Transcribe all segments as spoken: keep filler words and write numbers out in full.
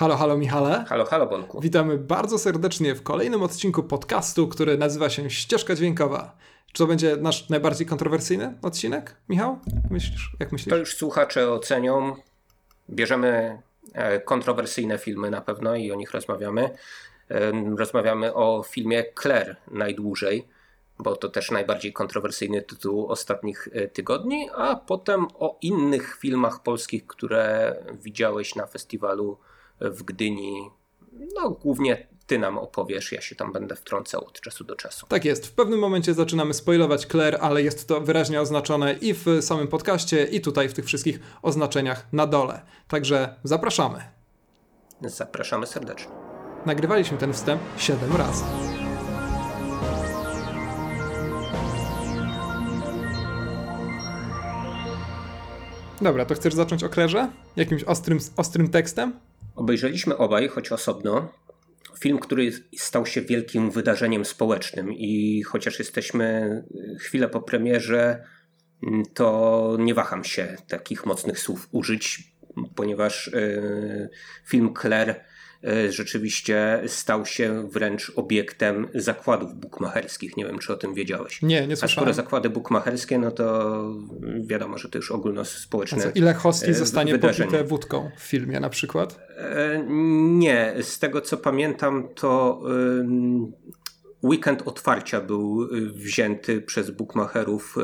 Halo, halo Michale. Halo, halo Bolku. Witamy bardzo serdecznie w kolejnym odcinku podcastu, który nazywa się Ścieżka Dźwiękowa. Czy to będzie nasz najbardziej kontrowersyjny odcinek, Michał? Myślisz? Jak myślisz? To już słuchacze ocenią. Bierzemy kontrowersyjne filmy na pewno i o nich rozmawiamy. Rozmawiamy o filmie Kler najdłużej, bo to też najbardziej kontrowersyjny tytuł ostatnich tygodni, a potem o innych filmach polskich, które widziałeś na festiwalu w Gdyni. No głównie ty nam opowiesz, ja się tam będę wtrącał od czasu do czasu. Tak jest, w pewnym momencie zaczynamy spoilować Kler, ale jest to wyraźnie oznaczone i w samym podcaście, i tutaj w tych wszystkich oznaczeniach na dole. Także zapraszamy. Zapraszamy serdecznie. Nagrywaliśmy ten wstęp siedem razy. Dobra, to chcesz zacząć o Klerze? Jakimś ostrym, ostrym tekstem? Obejrzeliśmy obaj, choć osobno, film, który stał się wielkim wydarzeniem społecznym i chociaż jesteśmy chwilę po premierze, to nie waham się takich mocnych słów użyć, ponieważ film Kler rzeczywiście stał się wręcz obiektem zakładów bukmacherskich. Nie wiem, czy o tym wiedziałeś. Nie, nie słyszałem. A skoro zakłady bukmacherskie, no to wiadomo, że to już ogólnospołeczne. A co, ile hostii zostanie popite wódką w filmie na przykład? Nie, z tego co pamiętam, to weekend otwarcia był wzięty przez bukmacherów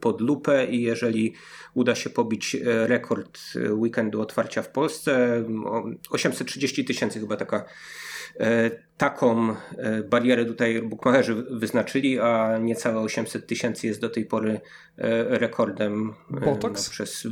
pod lupę i jeżeli uda się pobić rekord weekendu otwarcia w Polsce, osiemset trzydzieści tysięcy chyba taka, taką barierę tutaj bukmacherzy wyznaczyli, a niecałe osiemset tysięcy jest do tej pory rekordem. Botoks? No, przez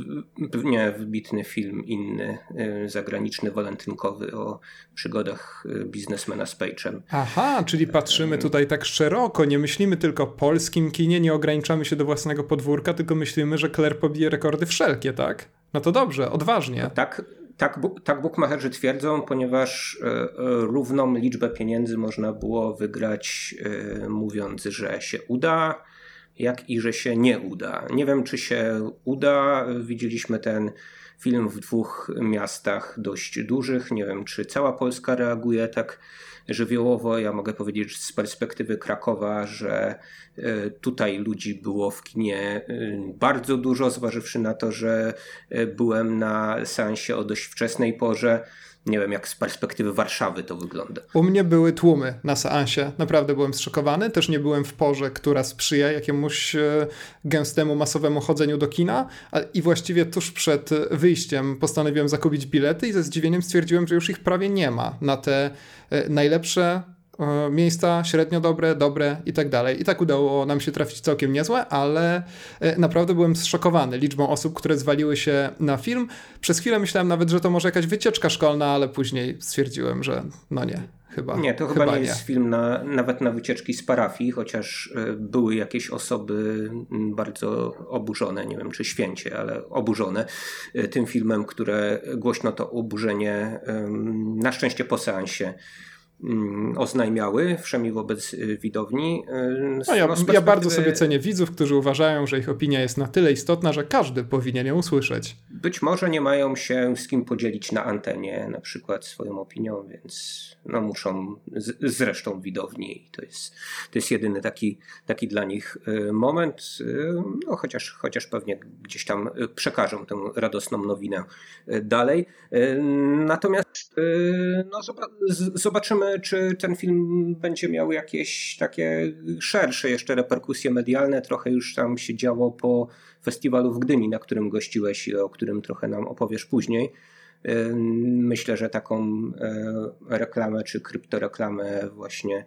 nie, wybitny film inny, zagraniczny, walentynkowy o przygodach biznesmena z Page'em. Aha, czyli patrzymy My tutaj tak szeroko, nie myślimy tylko o polskim kinie, nie ograniczamy się do własnego podwórka, tylko myślimy, że Kler pobije rekordy wszelkie, tak? No to dobrze, odważnie. Tak, tak, tak bukmacherzy twierdzą, ponieważ równą liczbę pieniędzy można było wygrać mówiąc, że się uda, jak i że się nie uda. Nie wiem, czy się uda. Widzieliśmy ten film w dwóch miastach dość dużych. Nie wiem, czy cała Polska reaguje tak żywiołowo. Ja mogę powiedzieć z perspektywy Krakowa, że tutaj ludzi było w kinie bardzo dużo, zważywszy na to, że byłem na seansie o dość wczesnej porze. Nie wiem, jak z perspektywy Warszawy to wygląda. U mnie były tłumy na seansie. Naprawdę byłem zszokowany. Też nie byłem w porze, która sprzyja jakiemuś gęstemu, masowemu chodzeniu do kina. I właściwie tuż przed wyjściem postanowiłem zakupić bilety i ze zdziwieniem stwierdziłem, że już ich prawie nie ma na te najlepsze miejsca, średnio dobre, dobre i tak dalej. I tak udało nam się trafić całkiem niezłe, ale naprawdę byłem zszokowany liczbą osób, które zwaliły się na film. Przez chwilę myślałem nawet, że to może jakaś wycieczka szkolna, ale później stwierdziłem, że no nie, chyba nie. To chyba, chyba nie jest film na, nawet na wycieczki z parafii, chociaż były jakieś osoby bardzo oburzone, nie wiem czy święcie, ale oburzone tym filmem, które głośno to oburzenie na szczęście po seansie oznajmiały wszemi wobec widowni. No ja, ja bardzo sobie cenię widzów, którzy uważają, że ich opinia jest na tyle istotna, że każdy powinien ją usłyszeć. Być może nie mają się z kim podzielić na antenie na przykład swoją opinią, więc no muszą z, z resztą widowni. To jest, to jest jedyny taki, taki dla nich moment, no chociaż, chociaż pewnie gdzieś tam przekażą tę radosną nowinę dalej. Natomiast no, zobaczymy, czy ten film będzie miał jakieś takie szersze jeszcze reperkusje medialne. Trochę już tam się działo po festiwalu w Gdyni, na którym gościłeś i o którym trochę nam opowiesz później. Myślę, że taką reklamę czy kryptoreklamę właśnie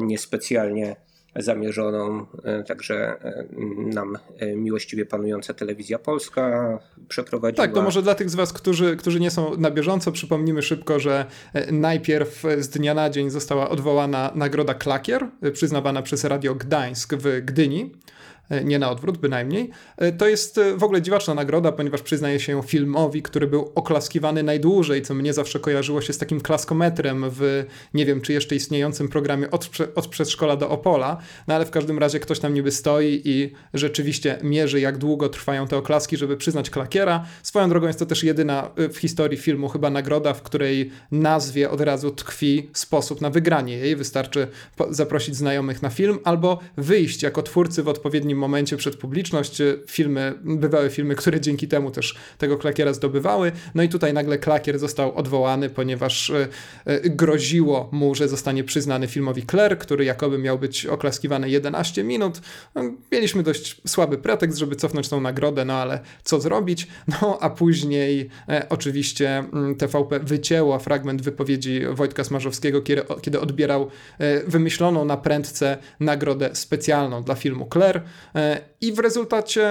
niespecjalnie zamierzoną, także nam miłościwie panująca Telewizja Polska przeprowadziła. Tak, to może dla tych z was, którzy, którzy nie są na bieżąco, przypomnimy szybko, że najpierw z dnia na dzień została odwołana nagroda Klakier, przyznawana przez Radio Gdańsk w Gdyni. nie na odwrót bynajmniej. To jest w ogóle dziwaczna nagroda, ponieważ przyznaje się filmowi, który był oklaskiwany najdłużej, co mnie zawsze kojarzyło się z takim klaskometrem w, nie wiem, czy jeszcze istniejącym programie Od, od Przedszkola do Opola, no ale w każdym razie ktoś tam niby stoi i rzeczywiście mierzy, jak długo trwają te oklaski, żeby przyznać klakiera. Swoją drogą jest to też jedyna w historii filmu chyba nagroda, w której nazwie od razu tkwi sposób na wygranie jej. Wystarczy po- zaprosić znajomych na film albo wyjść jako twórcy w odpowiednim momencie przed publiczność. Filmy, bywały filmy, które dzięki temu też tego klakiera zdobywały. No i tutaj nagle klakier został odwołany, ponieważ groziło mu, że zostanie przyznany filmowi Kler, który jakoby miał być oklaskiwany jedenaście minut. Mieliśmy dość słaby pretekst, żeby cofnąć tą nagrodę, no ale co zrobić? No a później e, oczywiście T V P wycięła fragment wypowiedzi Wojtka Smarzowskiego, kiedy, kiedy odbierał e, wymyśloną na prędce nagrodę specjalną dla filmu Kler. E, I w rezultacie,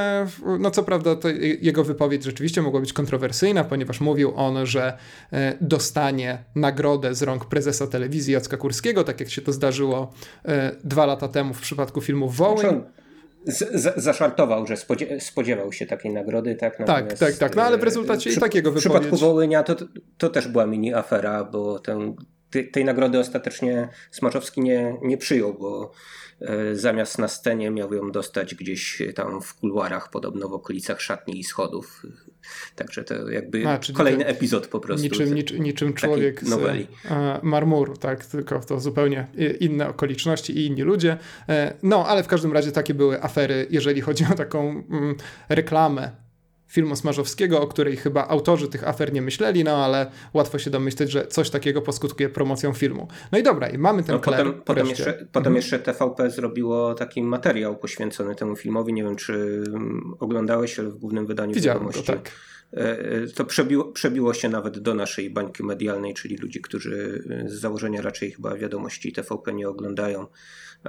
no co prawda, to jego wypowiedź rzeczywiście mogła być kontrowersyjna, ponieważ mówił on, że e, dostanie nagrodę z rąk prezesa telewizji Jacka Kurskiego, tak jak się to zdarzyło e, dwa lata temu w przypadku filmu Wołyń. Z, z, zaszartował, że spodziew- spodziewał się takiej nagrody, tak? Natomiast, tak, tak, tak. No ale w rezultacie przy, i takiego wypowiedź. W przypadku Wołynia to, to też była mini afera, bo ten, te, tej nagrody ostatecznie Smarzowski nie, nie przyjął, bo e, zamiast na scenie miał ją dostać gdzieś tam w kuluarach, podobno w okolicach szatni i schodów. Także to jakby A, kolejny to, epizod po prostu. Niczym, niczym, niczym człowiek z noweli. Marmuru, tak, tylko to zupełnie inne okoliczności i inni ludzie. No, ale w każdym razie takie były afery, jeżeli chodzi o taką mm, reklamę filmu Smarzowskiego, o której chyba autorzy tych afer nie myśleli, no ale łatwo się domyśleć, że coś takiego poskutkuje promocją filmu. No i dobra, i mamy ten no, Kler. Potem, potem, jeszcze, mhm. potem jeszcze T V P zrobiło taki materiał poświęcony temu filmowi. Nie wiem, czy oglądałeś, ale w głównym wydaniu wiadomości. Widziałem go, tak. To przebiło, przebiło się nawet do naszej bańki medialnej, czyli ludzi, którzy z założenia raczej chyba wiadomości T V P nie oglądają.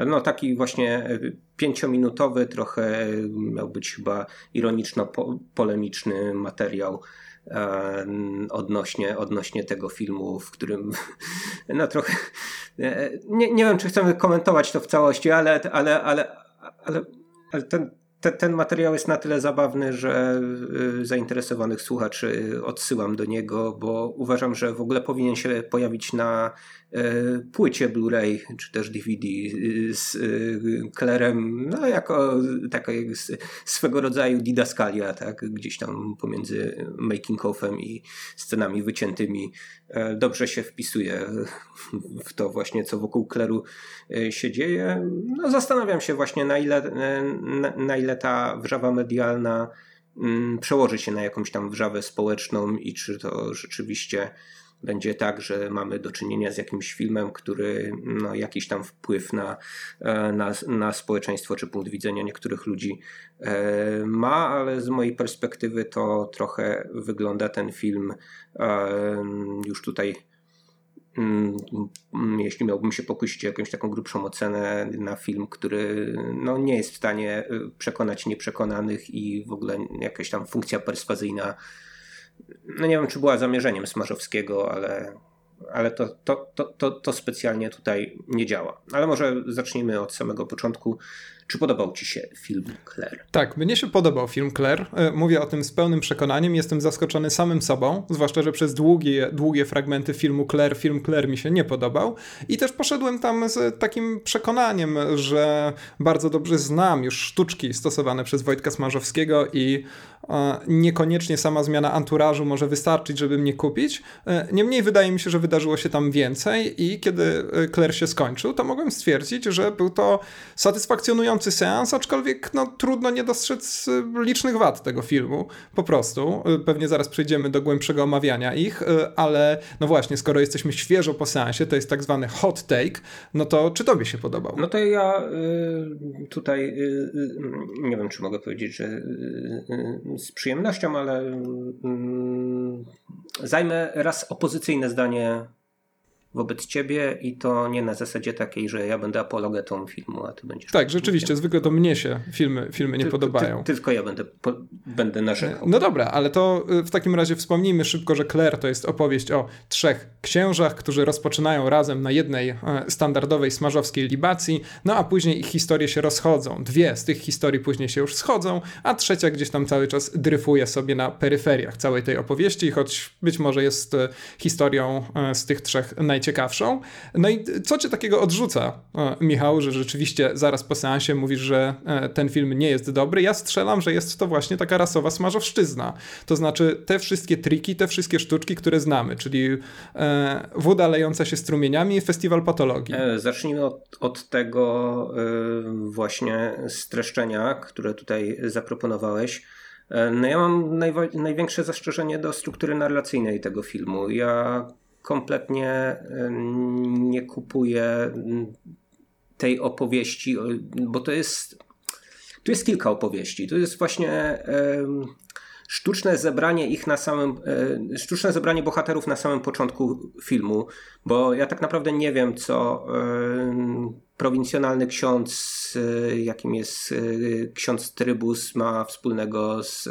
No taki właśnie pięciominutowy, trochę miał być chyba ironiczno-polemiczny materiał odnośnie, odnośnie tego filmu, w którym no trochę nie, nie wiem, czy chcemy komentować to w całości, ale, ale, ale, ale, ale ten Ten materiał jest na tyle zabawny, że zainteresowanych słuchaczy odsyłam do niego, bo uważam, że w ogóle powinien się pojawić na płycie Blu-ray czy też D V D z Klerem, no jako taka swego rodzaju didaskalia, tak? Gdzieś tam pomiędzy making-offem i scenami wyciętymi. Dobrze się wpisuje w to właśnie, co wokół Kleru się dzieje. No, zastanawiam się właśnie, na ile, na, na ile ta wrzawa medialna przełoży się na jakąś tam wrzawę społeczną i czy to rzeczywiście będzie tak, że mamy do czynienia z jakimś filmem, który no, jakiś tam wpływ na, na, na społeczeństwo czy punkt widzenia niektórych ludzi e, ma, ale z mojej perspektywy to trochę wygląda ten film e, już tutaj, m, jeśli miałbym się pokusić o jakąś taką grubszą ocenę na film, który no, nie jest w stanie przekonać nieprzekonanych i w ogóle jakaś tam funkcja perswazyjna. No nie wiem, czy była zamierzeniem Smarzowskiego, ale, ale to, to, to, to, to specjalnie tutaj nie działa. Ale może zacznijmy od samego początku. Czy podobał ci się film Kler? Tak, mnie się podobał film Kler. Mówię o tym z pełnym przekonaniem. Jestem zaskoczony samym sobą, zwłaszcza, że przez długie, długie fragmenty filmu Kler, film Kler mi się nie podobał. I też poszedłem tam z takim przekonaniem, że bardzo dobrze znam już sztuczki stosowane przez Wojtka Smarzowskiego i niekoniecznie sama zmiana anturażu może wystarczyć, żeby mnie kupić. Niemniej wydaje mi się, że wydarzyło się tam więcej i kiedy Kler się skończył, to mogłem stwierdzić, że był to satysfakcjonujący seans, aczkolwiek no, trudno nie dostrzec licznych wad tego filmu. Po prostu. Pewnie zaraz przejdziemy do głębszego omawiania ich, ale no właśnie, skoro jesteśmy świeżo po seansie, to jest tak zwany hot take, no to czy tobie się podobał? No to ja tutaj nie wiem, czy mogę powiedzieć, że z przyjemnością, ale zajmę raz opozycyjne zdanie wobec ciebie i to nie na zasadzie takiej, że ja będę apologetą filmu, a ty będziesz... Tak, rzeczywiście, zwykle to mnie się filmy, filmy nie ty, podobają. Ty, ty, tylko ja będę, po, będę narzekał. No dobra, ale to w takim razie wspomnijmy szybko, że Kler to jest opowieść o trzech księżach, którzy rozpoczynają razem na jednej standardowej smarzowskiej libacji, no a później ich historie się rozchodzą. Dwie z tych historii później się już schodzą, a trzecia gdzieś tam cały czas dryfuje sobie na peryferiach całej tej opowieści, choć być może jest historią z tych trzech najciekawszą. No i co cię takiego odrzuca, Michał, że rzeczywiście zaraz po seansie mówisz, że ten film nie jest dobry? Ja strzelam, że jest to właśnie taka rasowa smarzowszczyzna. To znaczy te wszystkie triki, te wszystkie sztuczki, które znamy, czyli woda lejąca się strumieniami i festiwal patologii. Zacznijmy od, od tego właśnie streszczenia, które tutaj zaproponowałeś. No ja mam najwa- największe zastrzeżenie do struktury narracyjnej tego filmu. Ja kompletnie nie kupuję tej opowieści, bo to jest, tu jest kilka opowieści. To jest właśnie um, sztuczne zebranie ich na samym, um, sztuczne zebranie bohaterów na samym początku filmu, bo ja tak naprawdę nie wiem, co um, prowincjonalny ksiądz, jakim jest ksiądz Trybus, ma wspólnego z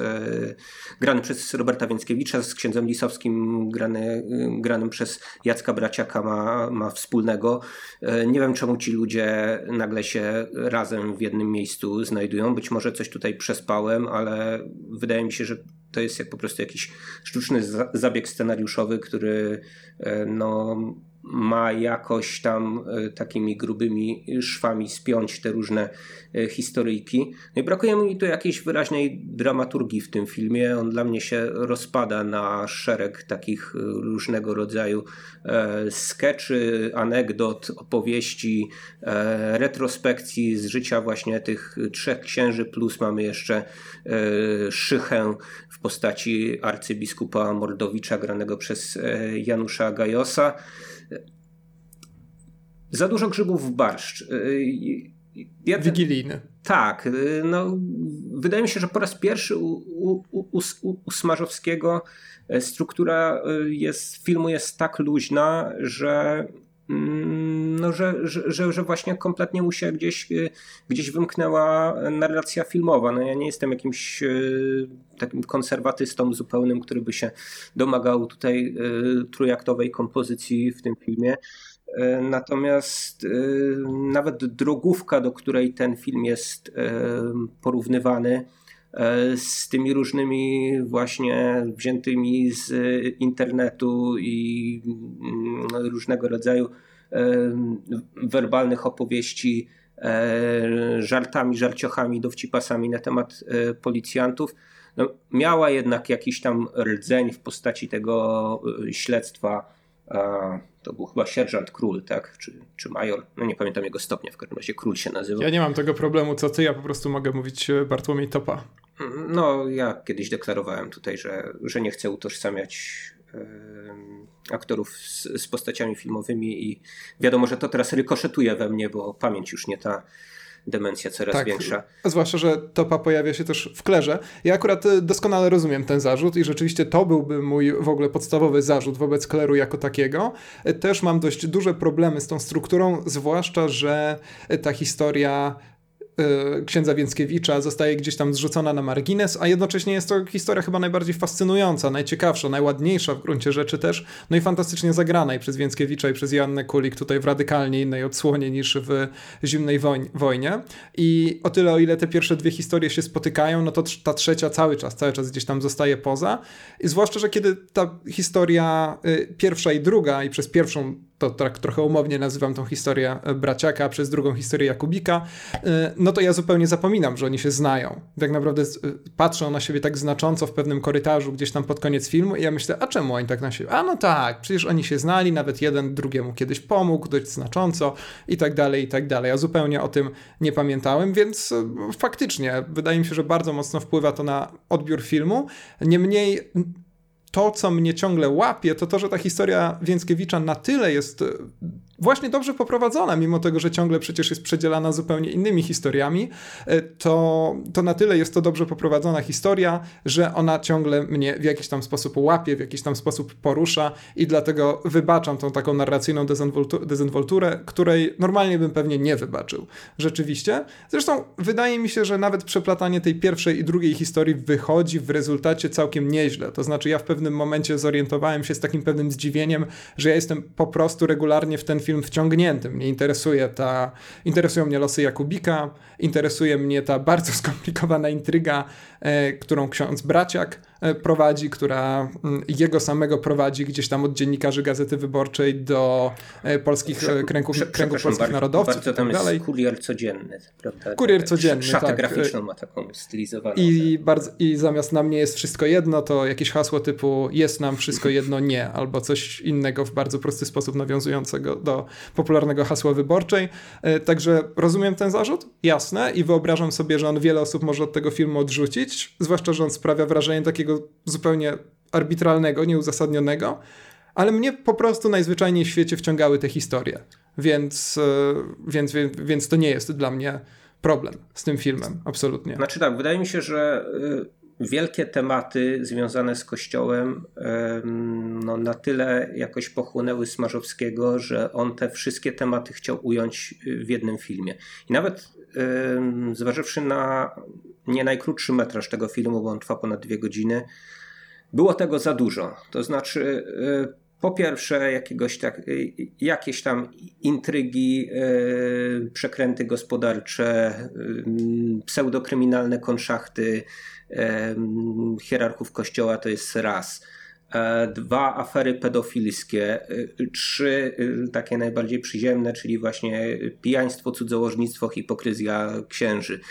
grany przez Roberta Więckiewicza, z księdzem Lisowskim grany, granym przez Jacka Braciaka ma, ma wspólnego. Nie wiem, czemu ci ludzie nagle się razem w jednym miejscu znajdują. Być może coś tutaj przespałem, ale wydaje mi się, że to jest jak po prostu jakiś sztuczny zabieg scenariuszowy, który no... ma jakoś tam takimi grubymi szwami spiąć te różne historyjki. No i brakuje mi tu jakiejś wyraźnej dramaturgii w tym filmie. On dla mnie się rozpada na szereg takich różnego rodzaju skeczy, anegdot, opowieści, retrospekcji z życia właśnie tych trzech księży, plus mamy jeszcze szychę w postaci arcybiskupa Mordowicza granego przez Janusza Gajosa. Za dużo grzybów w barszcz. Ja te... Wigilijny. Tak. No, wydaje mi się, że po raz pierwszy u, u, u, u, u Smarzowskiego struktura jest, filmu jest tak luźna, że, no, że, że, że właśnie kompletnie mu się gdzieś, gdzieś wymknęła narracja filmowa. No, ja nie jestem jakimś takim konserwatystą zupełnym, który by się domagał tutaj trójaktowej kompozycji w tym filmie. Natomiast y, nawet drogówka, do której ten film jest y, porównywany y, z tymi różnymi właśnie wziętymi z internetu i y, różnego rodzaju y, werbalnych opowieści, y, żartami, żarciochami, dowcipasami na temat y, policjantów, no, miała jednak jakiś tam rdzeń w postaci tego y, śledztwa. A, to był chyba sierżant Król, tak? Czy, czy major? No nie pamiętam jego stopnia, w każdym razie Król się nazywa. Ja nie mam tego problemu, co ty, ja po prostu mogę mówić Bartłomiej Topa. No, ja kiedyś deklarowałem tutaj, że, że nie chcę utożsamiać yy, aktorów z, z postaciami filmowymi i wiadomo, że to teraz rykoszetuje we mnie, bo pamięć już nie ta, demencja coraz tak, większa. Zwłaszcza, że Topa pojawia się też w Klerze. Ja akurat doskonale rozumiem ten zarzut i rzeczywiście to byłby mój w ogóle podstawowy zarzut wobec Kleru jako takiego. Też mam dość duże problemy z tą strukturą, zwłaszcza, że ta historia księdza Więckiewicza zostaje gdzieś tam zrzucona na margines, a jednocześnie jest to historia chyba najbardziej fascynująca, najciekawsza, najładniejsza w gruncie rzeczy też, no i fantastycznie zagrana i przez Więckiewicza i przez Joannę Kulik tutaj w radykalnie innej odsłonie niż w Zimnej Wojnie. I o tyle, o ile te pierwsze dwie historie się spotykają, no to ta trzecia cały czas, cały czas gdzieś tam zostaje poza. I zwłaszcza, że kiedy ta historia pierwsza i druga i przez pierwszą to tak trochę umownie nazywam tą historię Braciaka, przez drugą historię Jakubika, no to ja zupełnie zapominam, że oni się znają. Tak naprawdę patrzą na siebie tak znacząco w pewnym korytarzu gdzieś tam pod koniec filmu i ja myślę, a czemu oni tak na siebie? A no tak, przecież oni się znali, nawet jeden drugiemu kiedyś pomógł, dość znacząco i tak dalej, i tak dalej. Ja zupełnie o tym nie pamiętałem, więc faktycznie wydaje mi się, że bardzo mocno wpływa to na odbiór filmu. Niemniej... To, co mnie ciągle łapie, to to, że ta historia Więckiewicza na tyle jest właśnie dobrze poprowadzona, mimo tego, że ciągle przecież jest przedzielana zupełnie innymi historiami, to, to na tyle jest to dobrze poprowadzona historia, że ona ciągle mnie w jakiś tam sposób łapie, w jakiś tam sposób porusza i dlatego wybaczam tą taką narracyjną dezynwoltu- dezynwolturę, której normalnie bym pewnie nie wybaczył. Rzeczywiście. Zresztą wydaje mi się, że nawet przeplatanie tej pierwszej i drugiej historii wychodzi w rezultacie całkiem nieźle. To znaczy ja w pewnym momencie zorientowałem się z takim pewnym zdziwieniem, że ja jestem po prostu regularnie w ten film wciągnięty. Mnie interesuje ta, interesują mnie losy Jakubika, interesuje mnie ta bardzo skomplikowana intryga, e, którą ksiądz Braciak prowadzi, która jego samego prowadzi gdzieś tam od dziennikarzy Gazety Wyborczej do polskich Prze- kręgów, kręgów polskich bardzo, narodowców. Bardzo tam dalej. Jest Kurier Codzienny, prawda? Kurier Codzienny, Szatę tak. graficzną ma taką stylizowaną. I, bardzo, I zamiast na mnie jest wszystko jedno, to jakieś hasło typu jest nam wszystko jedno, nie, albo coś innego w bardzo prosty sposób nawiązującego do popularnego hasła Wyborczej. Także rozumiem ten zarzut? Jasne. I wyobrażam sobie, że on wiele osób może od tego filmu odrzucić, zwłaszcza, że on sprawia wrażenie takiego zupełnie arbitralnego, nieuzasadnionego, ale mnie po prostu najzwyczajniej w świecie wciągały te historie, więc, więc, więc to nie jest dla mnie problem z tym filmem, absolutnie. Znaczy tak, wydaje mi się, że wielkie tematy związane z Kościołem no, na tyle jakoś pochłonęły Smarzowskiego, że on te wszystkie tematy chciał ująć w jednym filmie. I nawet zważywszy na nie najkrótszy metraż tego filmu, bo on trwa ponad dwie godziny, było tego za dużo. To znaczy po pierwsze jakiegoś tak, jakieś tam intrygi, przekręty gospodarcze, pseudokryminalne konszachty hierarchów Kościoła, to jest raz. Dwa, afery pedofilskie. Trzy, takie najbardziej przyziemne, czyli właśnie pijaństwo, cudzołożnictwo, hipokryzja księży.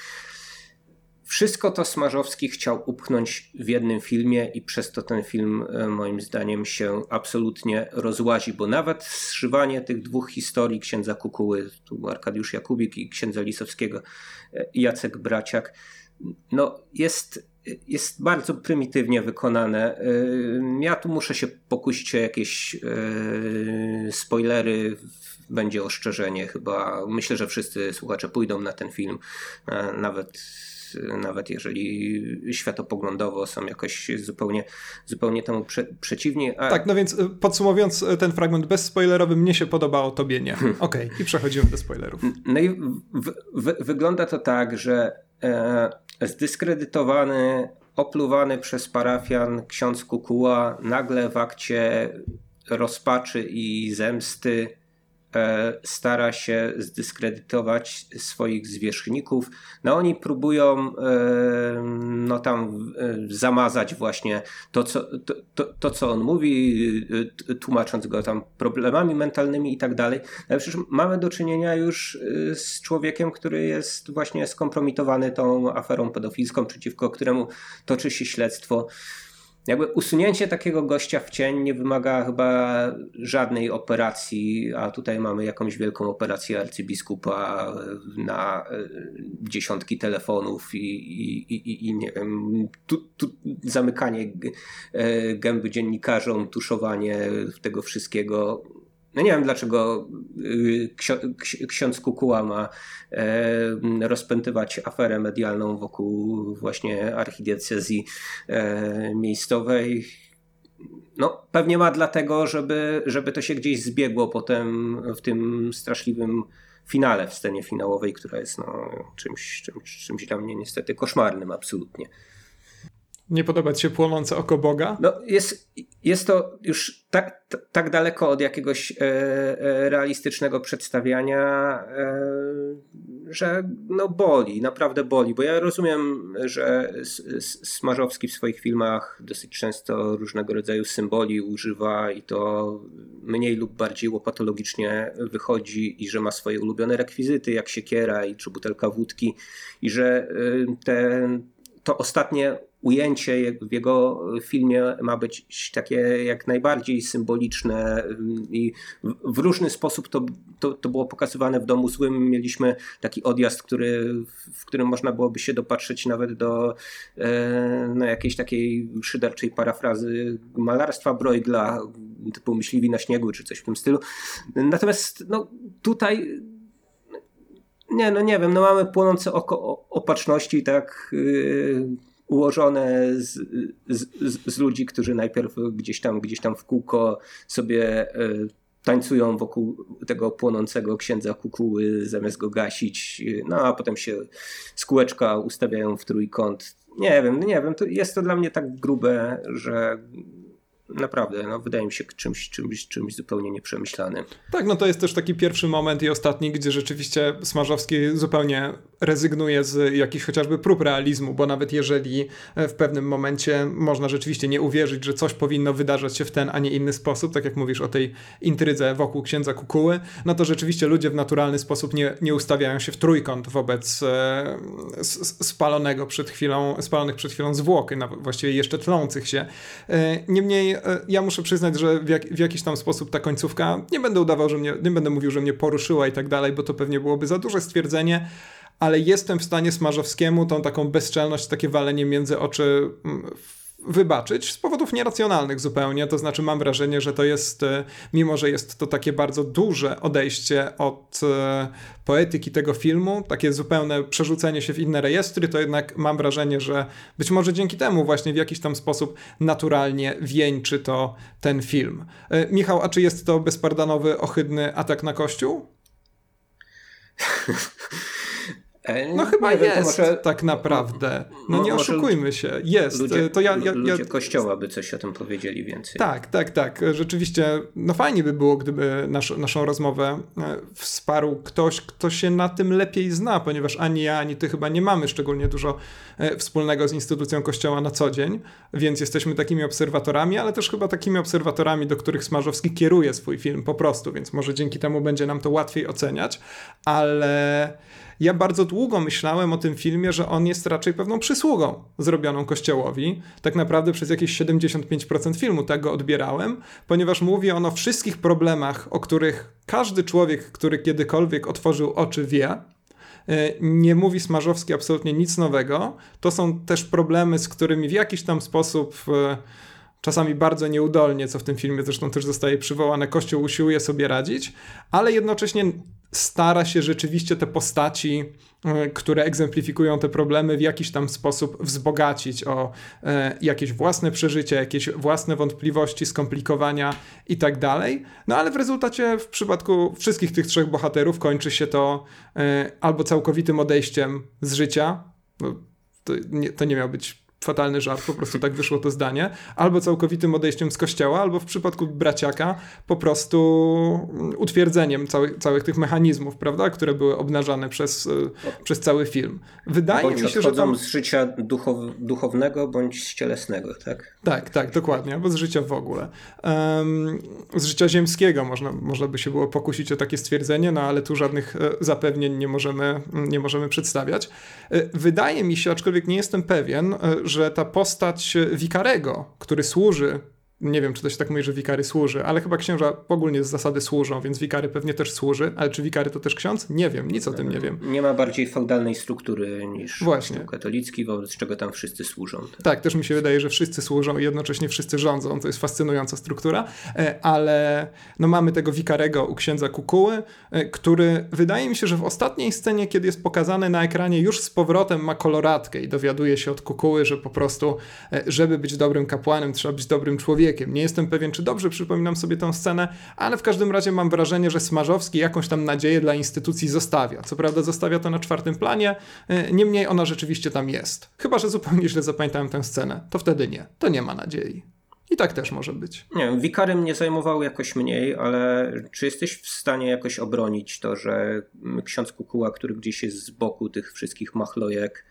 Wszystko to Smarzowski chciał upchnąć w jednym filmie i przez to ten film moim zdaniem się absolutnie rozłazi, bo nawet zszywanie tych dwóch historii księdza Kukuły, tu Arkadiusz Jakubik, i księdza Lisowskiego, Jacek Braciak, no jest, jest bardzo prymitywnie wykonane. Ja tu muszę się pokusić o jakieś spoilery, będzie ostrzeżenie chyba. Myślę, że wszyscy słuchacze pójdą na ten film, nawet nawet jeżeli światopoglądowo są jakoś zupełnie, zupełnie temu prze- przeciwni. A... Tak, no więc podsumowując ten fragment bezspoilerowy, mnie się podobało, tobie nie. Hmm. Okej, okay. I przechodzimy do spoilerów. No i w- w- wygląda to tak, że e, zdyskredytowany, opluwany przez parafian ksiądz Kukuła nagle w akcie rozpaczy i zemsty stara się zdyskredytować swoich zwierzchników. No oni próbują no tam zamazać właśnie to co, to, to, to, co on mówi, tłumacząc go tam problemami mentalnymi i tak dalej. Ale przecież mamy do czynienia już z człowiekiem, który jest właśnie skompromitowany tą aferą pedofilską, przeciwko któremu toczy się śledztwo. Jakby usunięcie takiego gościa w cień nie wymaga chyba żadnej operacji, a tutaj mamy jakąś wielką operację arcybiskupa na dziesiątki telefonów i, i, i, i nie wiem, tu, tu zamykanie gęby dziennikarzom, tuszowanie tego wszystkiego. No nie wiem, dlaczego ksiądz Kukuła ma rozpętywać aferę medialną wokół właśnie archidiecezji miejscowej. No pewnie ma dlatego, żeby, żeby to się gdzieś zbiegło potem w tym straszliwym finale, w scenie finałowej, która jest no, czymś, czymś, czymś dla mnie niestety koszmarnym absolutnie. Nie podoba ci się płonące oko Boga? No jest, jest to już tak, t, tak daleko od jakiegoś e, e, realistycznego przedstawiania, e, że no boli, naprawdę boli. Bo ja rozumiem, że S- S- Smarzowski w swoich filmach dosyć często różnego rodzaju symboli używa i to mniej lub bardziej łopatologicznie wychodzi i że ma swoje ulubione rekwizyty jak siekiera i czy butelka wódki i że y, ten, to ostatnie ujęcie w jego filmie ma być takie jak najbardziej symboliczne i w różny sposób to, to, to było pokazywane w Domu Złym. Mieliśmy taki odjazd, który, w którym można byłoby się dopatrzeć nawet do no, jakiejś takiej szyderczej parafrazy malarstwa Bruegla, typu Myśliwi na śniegu czy coś w tym stylu. Natomiast no, tutaj nie, no nie wiem, no mamy Płonące oko opatrzności, tak, yy, ułożone z, z, z ludzi, którzy najpierw gdzieś tam, gdzieś tam w kółko sobie yy, tańcują wokół tego płonącego księdza kukuły, zamiast go gasić, no a potem się z kółeczka ustawiają w trójkąt. Nie wiem, nie wiem, to jest to dla mnie tak grube, że naprawdę, no wydaje mi się czymś, czymś, czymś zupełnie nieprzemyślanym. Tak, no to jest też taki pierwszy moment i ostatni, gdzie rzeczywiście Smarzowski zupełnie rezygnuje z jakichś chociażby prób realizmu, bo nawet jeżeli w pewnym momencie można rzeczywiście nie uwierzyć, że coś powinno wydarzać się w ten, a nie inny sposób, tak jak mówisz o tej intrydze wokół księdza kukuły, no to rzeczywiście ludzie w naturalny sposób nie, nie ustawiają się w trójkąt wobec e, spalonego przed chwilą, spalonych przed chwilą zwłok, właściwie jeszcze tlących się. E, niemniej ja muszę przyznać, że w, jak, w jakiś tam sposób ta końcówka, nie będę udawał, że mnie, nie będę mówił, że mnie poruszyła i tak dalej, bo to pewnie byłoby za duże stwierdzenie, ale jestem w stanie Smarzowskiemu tą taką bezczelność, takie walenie między oczy wybaczyć z powodów nieracjonalnych zupełnie, to znaczy mam wrażenie, że to jest, mimo że jest to takie bardzo duże odejście od poetyki tego filmu, takie zupełne przerzucenie się w inne rejestry, to jednak mam wrażenie, że być może dzięki temu właśnie w jakiś tam sposób naturalnie wieńczy to ten film. Michał, a czy jest to bezpardanowy, ohydny atak na Kościół? No chyba nie jest, wiem, może, tak naprawdę. No, no nie oszukujmy się, jest. Ludzie, to ja, ja, ludzie ja... kościoła by coś o tym powiedzieli więcej. Tak, tak, tak. Rzeczywiście, no fajnie by było, gdyby nasz, naszą rozmowę wsparł ktoś, kto się na tym lepiej zna, ponieważ ani ja, ani ty chyba nie mamy szczególnie dużo wspólnego z instytucją kościoła na co dzień, więc jesteśmy takimi obserwatorami, ale też chyba takimi obserwatorami, do których Smarzowski kieruje swój film po prostu, więc może dzięki temu będzie nam to łatwiej oceniać, ale... Ja bardzo długo myślałem o tym filmie, że on jest raczej pewną przysługą zrobioną Kościołowi. Tak naprawdę przez jakieś siedemdziesiąt pięć procent filmu tak go odbierałem, ponieważ mówi on o wszystkich problemach, o których każdy człowiek, który kiedykolwiek otworzył oczy, wie. Nie mówi Smarzowski absolutnie nic nowego. To są też problemy, z którymi w jakiś tam sposób... czasami bardzo nieudolnie, co w tym filmie zresztą też zostaje przywołane, Kościół usiłuje sobie radzić, ale jednocześnie stara się rzeczywiście te postaci, które egzemplifikują te problemy, w jakiś tam sposób wzbogacić o jakieś własne przeżycie, jakieś własne wątpliwości, skomplikowania i tak dalej. No ale w rezultacie w przypadku wszystkich tych trzech bohaterów kończy się to albo całkowitym odejściem z życia, to nie, to nie miał być fatalny żart, po prostu tak wyszło to zdanie, albo całkowitym odejściem z kościoła, albo w przypadku Braciaka po prostu utwierdzeniem całych, całych tych mechanizmów, prawda, które były obnażane przez, przez cały film. Wydaje bądź mi się, że tam... z życia duchow, duchownego, bądź cielesnego, tak? Tak, tak, dokładnie, albo z życia w ogóle. Um, z życia ziemskiego można, można by się było pokusić o takie stwierdzenie, no ale tu żadnych zapewnień nie możemy, nie możemy przedstawiać. Wydaje mi się, aczkolwiek nie jestem pewien, że ta postać wikarego, który służy, nie wiem, czy to się tak mówi, że wikary służy, ale chyba księża ogólnie z zasady służą, więc wikary pewnie też służy, ale czy wikary to też ksiądz? Nie wiem, nic o tym nie wiem. Nie ma bardziej feudalnej struktury niż Kościół katolicki, wobec czego tam wszyscy służą. Tak? tak, też mi się wydaje, że wszyscy służą i jednocześnie wszyscy rządzą, to jest fascynująca struktura, ale no mamy tego wikarego u księdza Kukuły, który wydaje mi się, że w ostatniej scenie, kiedy jest pokazany na ekranie, już z powrotem ma koloratkę i dowiaduje się od Kukuły, że po prostu, żeby być dobrym kapłanem, trzeba być dobrym człowiekiem. Nie jestem pewien, czy dobrze przypominam sobie tę scenę, ale w każdym razie mam wrażenie, że Smarzowski jakąś tam nadzieję dla instytucji zostawia. Co prawda zostawia to na czwartym planie, niemniej ona rzeczywiście tam jest. Chyba że zupełnie źle zapamiętałem tę scenę, to wtedy nie, to nie ma nadziei. I tak też może być. Nie wiem, wikary mnie zajmowały jakoś mniej, ale czy jesteś w stanie jakoś obronić to, że ksiądz Kukuła, który gdzieś jest z boku tych wszystkich machlojek,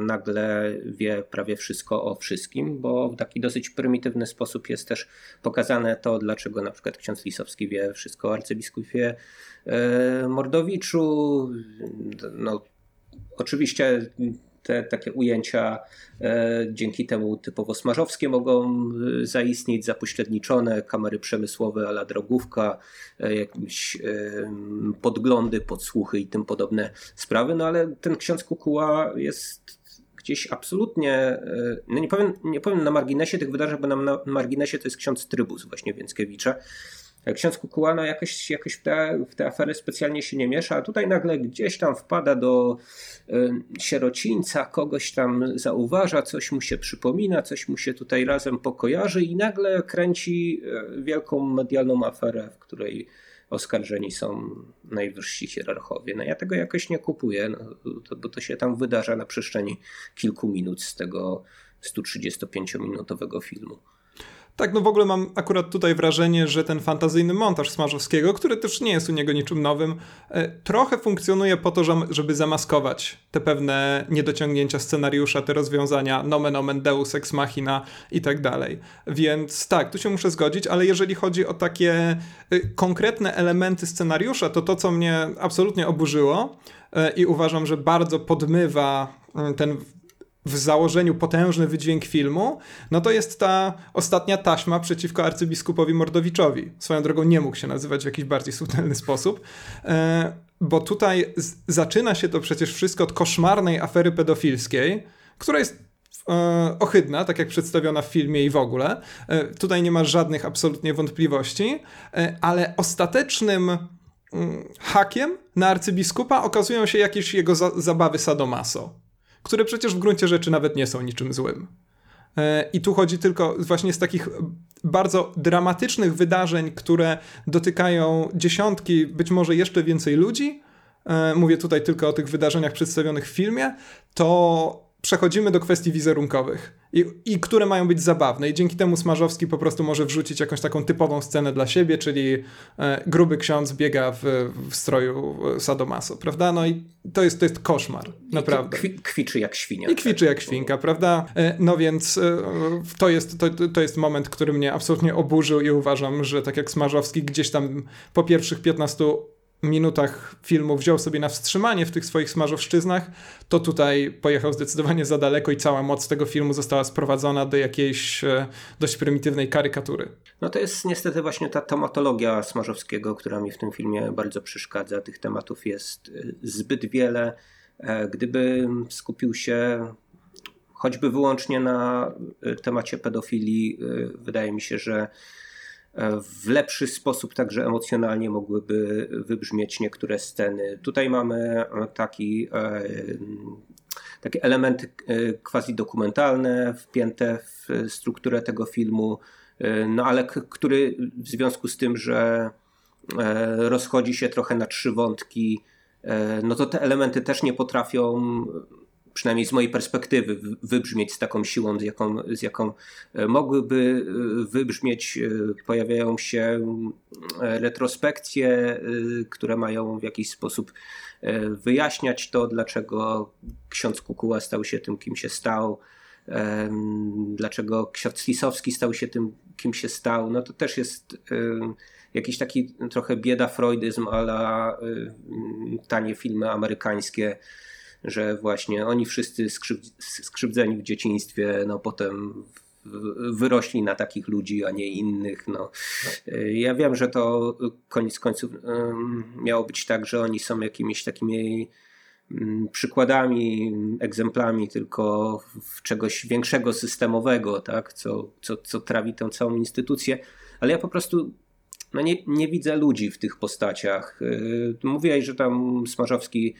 nagle wie prawie wszystko o wszystkim, bo w taki dosyć prymitywny sposób jest też pokazane to, dlaczego na przykład ksiądz Lisowski wie wszystko o arcybiskupie Mordowiczu. No, oczywiście te takie ujęcia dzięki temu typowo smarzowskie mogą zaistnieć, zapośredniczone, kamery przemysłowe a la drogówka, jakieś podglądy, podsłuchy i tym podobne sprawy, no ale ten ksiądz Kukuła jest gdzieś absolutnie, no nie powiem, nie powiem na marginesie tych wydarzeń, bo na marginesie to jest ksiądz Trybus właśnie Więckiewicza. Ksiądz Kukułana jakoś, jakoś w, te, w te afery specjalnie się nie miesza, a tutaj nagle gdzieś tam wpada do y, sierocińca, kogoś tam zauważa, coś mu się przypomina, coś mu się tutaj razem pokojarzy i nagle kręci y, wielką medialną aferę, w której oskarżeni są najwyżsi hierarchowie. No ja tego jakoś nie kupuję, no, to, bo to się tam wydarza na przestrzeni kilku minut z tego stu trzydziestu pięciominutowego filmu. Tak, no w ogóle mam akurat tutaj wrażenie, że ten fantazyjny montaż Smarzowskiego, który też nie jest u niego niczym nowym, trochę funkcjonuje po to, żeby zamaskować te pewne niedociągnięcia scenariusza, te rozwiązania nomen omen deus ex machina i tak dalej. Więc tak, tu się muszę zgodzić, ale jeżeli chodzi o takie konkretne elementy scenariusza, to to, co mnie absolutnie oburzyło i uważam, że bardzo podmywa ten w założeniu potężny wydźwięk filmu, no to jest ta ostatnia taśma przeciwko arcybiskupowi Mordowiczowi. Swoją drogą nie mógł się nazywać w jakiś bardziej subtelny sposób, bo tutaj z- zaczyna się to przecież wszystko od koszmarnej afery pedofilskiej, która jest ohydna, tak jak przedstawiona w filmie i w ogóle. Tutaj nie ma żadnych absolutnie wątpliwości, ale ostatecznym hakiem na arcybiskupa okazują się jakieś jego za- zabawy sadomaso, które przecież w gruncie rzeczy nawet nie są niczym złym. I tu chodzi tylko właśnie z takich bardzo dramatycznych wydarzeń, które dotykają dziesiątki, być może jeszcze więcej ludzi, mówię tutaj tylko o tych wydarzeniach przedstawionych w filmie, to przechodzimy do kwestii wizerunkowych i, i które mają być zabawne. I dzięki temu Smarzowski po prostu może wrzucić jakąś taką typową scenę dla siebie, czyli gruby ksiądz biega w, w stroju sadomaso, prawda? No i to jest, to jest koszmar, naprawdę. Kwi, kwiczy jak świnia. I kwiczy jak świnka, prawda? No więc to jest, to, to jest moment, który mnie absolutnie oburzył i uważam, że tak jak Smarzowski gdzieś tam po pierwszych piętnastu minutach filmu wziął sobie na wstrzymanie w tych swoich smarzowszczyznach, to tutaj pojechał zdecydowanie za daleko i cała moc tego filmu została sprowadzona do jakiejś dość prymitywnej karykatury. No to jest niestety właśnie ta tematologia Smarzowskiego, która mi w tym filmie bardzo przeszkadza. Tych tematów jest zbyt wiele. Gdyby skupił się choćby wyłącznie na temacie pedofilii, wydaje mi się, że w lepszy sposób także emocjonalnie mogłyby wybrzmieć niektóre sceny. Tutaj mamy taki, takie elementy quasi dokumentalne wpięte w strukturę tego filmu, no ale który w związku z tym, że rozchodzi się trochę na trzy wątki, no to te elementy też nie potrafią, przynajmniej z mojej perspektywy, wybrzmieć z taką siłą, z jaką, z jaką mogłyby wybrzmieć. Pojawiają się retrospekcje, które mają w jakiś sposób wyjaśniać to, dlaczego ksiądz Kukuła stał się tym, kim się stał, dlaczego ksiądz Lisowski stał się tym, kim się stał. No to też jest jakiś taki trochę bieda-freudyzm a la tanie filmy amerykańskie, że właśnie oni wszyscy skrzywdzeni w dzieciństwie, no potem wyrośli na takich ludzi, a nie innych. No. Ja wiem, że to koniec końców miało być tak, że oni są jakimiś takimi przykładami, egzemplami tylko czegoś większego, systemowego, tak? co, co, co trawi tę całą instytucję, ale ja po prostu No nie, nie widzę ludzi w tych postaciach. Mówiłeś, że tam Smarzowski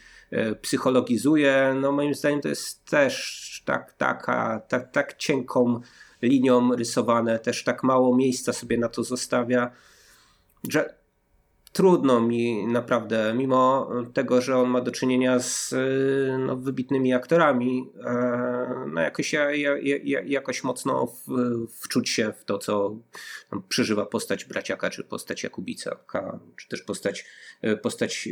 psychologizuje. No moim zdaniem to jest też tak, taka, tak, tak cienką linią rysowane, też tak mało miejsca sobie na to zostawia, że trudno mi naprawdę, mimo tego, że on ma do czynienia z no, wybitnymi aktorami, no, jakoś, ja, ja, ja, jakoś mocno w, wczuć się w to, co tam przeżywa postać Braciaka, czy postać Jakubica, czy też postać, postać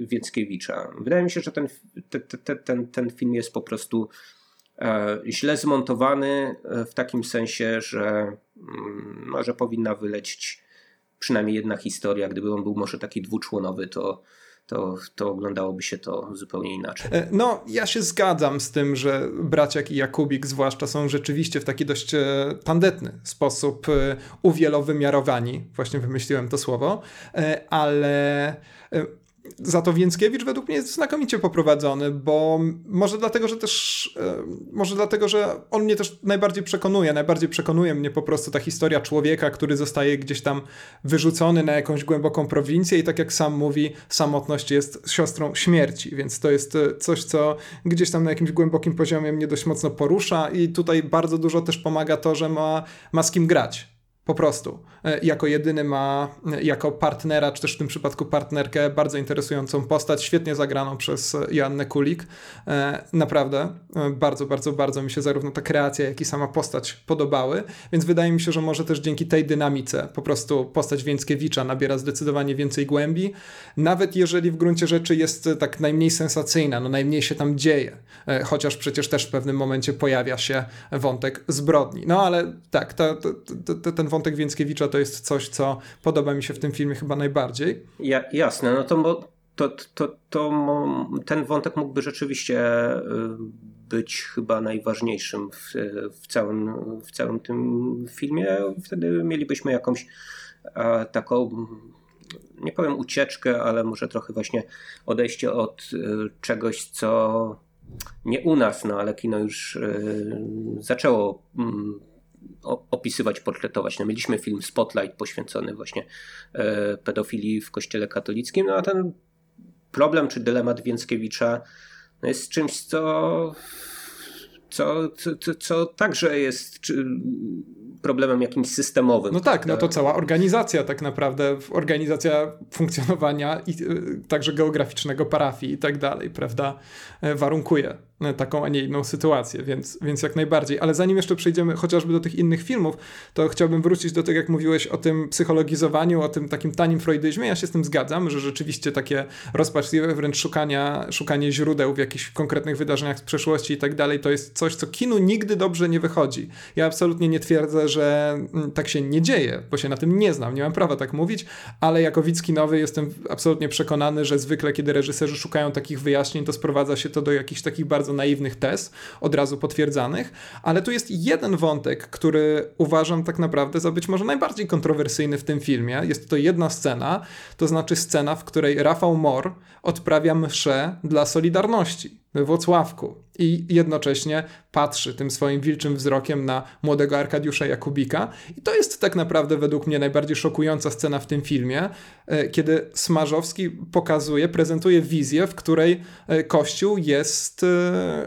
Więckiewicza. Wydaje mi się, że ten, te, te, ten, ten film jest po prostu źle zmontowany w takim sensie, że, no, że powinna wylecieć przynajmniej jedna historia. Gdyby on był może taki dwuczłonowy, to, to, to oglądałoby się to zupełnie inaczej. No, ja się zgadzam z tym, że Braciak i Jakubik zwłaszcza są rzeczywiście w taki dość tandetny sposób uwielowymiarowani. Właśnie wymyśliłem to słowo. Ale Za to Więckiewicz według mnie jest znakomicie poprowadzony, bo może dlatego, że też może dlatego, że on mnie też najbardziej przekonuje, najbardziej przekonuje mnie po prostu ta historia człowieka, który zostaje gdzieś tam wyrzucony na jakąś głęboką prowincję i tak jak sam mówi, samotność jest siostrą śmierci, więc to jest coś, co gdzieś tam na jakimś głębokim poziomie mnie dość mocno porusza i tutaj bardzo dużo też pomaga to, że ma, ma z kim grać. Po prostu. Jako jedyny ma, jako partnera, czy też w tym przypadku partnerkę, bardzo interesującą postać, świetnie zagraną przez Joannę Kulik. Naprawdę, bardzo, bardzo, bardzo mi się zarówno ta kreacja, jak i sama postać podobały, więc wydaje mi się, że może też dzięki tej dynamice po prostu postać Więckiewicza nabiera zdecydowanie więcej głębi, nawet jeżeli w gruncie rzeczy jest tak najmniej sensacyjna, no najmniej się tam dzieje, chociaż przecież też w pewnym momencie pojawia się wątek zbrodni. No ale tak, to, to, to, ten wątek Więckiewicza to jest coś, co podoba mi się w tym filmie chyba najbardziej. Ja, jasne, no to, to, to, to ten wątek mógłby rzeczywiście być chyba najważniejszym w, w, całym, w całym tym filmie. Wtedy mielibyśmy jakąś a, taką, nie powiem ucieczkę, ale może trochę właśnie odejście od czegoś, co nie u nas, no ale kino już zaczęło opisywać, portretować. No, mieliśmy film Spotlight poświęcony właśnie e, pedofilii w kościele katolickim, no a ten problem czy dylemat Więckiewicza no, jest czymś, co, co, co, co także jest czy, problemem jakimś systemowym. No tak, no to cała organizacja tak naprawdę, organizacja funkcjonowania i także geograficznego parafii i tak dalej, prawda, warunkuje taką, a nie inną sytuację, więc, więc jak najbardziej. Ale zanim jeszcze przejdziemy chociażby do tych innych filmów, to chciałbym wrócić do tego, jak mówiłeś o tym psychologizowaniu, o tym takim tanim freudyzmie. Ja się z tym zgadzam, że rzeczywiście takie rozpaczliwe wręcz szukania, szukanie źródeł w jakichś konkretnych wydarzeniach z przeszłości i tak dalej, to jest coś, co kinu nigdy dobrze nie wychodzi. Ja absolutnie nie twierdzę, że tak się nie dzieje, bo się na tym nie znam, nie mam prawa tak mówić, ale jako widz kinowy jestem absolutnie przekonany, że zwykle, kiedy reżyserzy szukają takich wyjaśnień, to sprowadza się to do jakichś takich bardzo naiwnych tez, od razu potwierdzanych, ale tu jest jeden wątek, który uważam tak naprawdę za być może najbardziej kontrowersyjny w tym filmie. Jest to jedna scena, to znaczy scena, w której Rafał Mor odprawia mszę dla Solidarności we Włocławku i jednocześnie patrzy tym swoim wilczym wzrokiem na młodego Arkadiusza Jakubika i to jest tak naprawdę według mnie najbardziej szokująca scena w tym filmie, kiedy Smarzowski pokazuje, prezentuje wizję, w której Kościół jest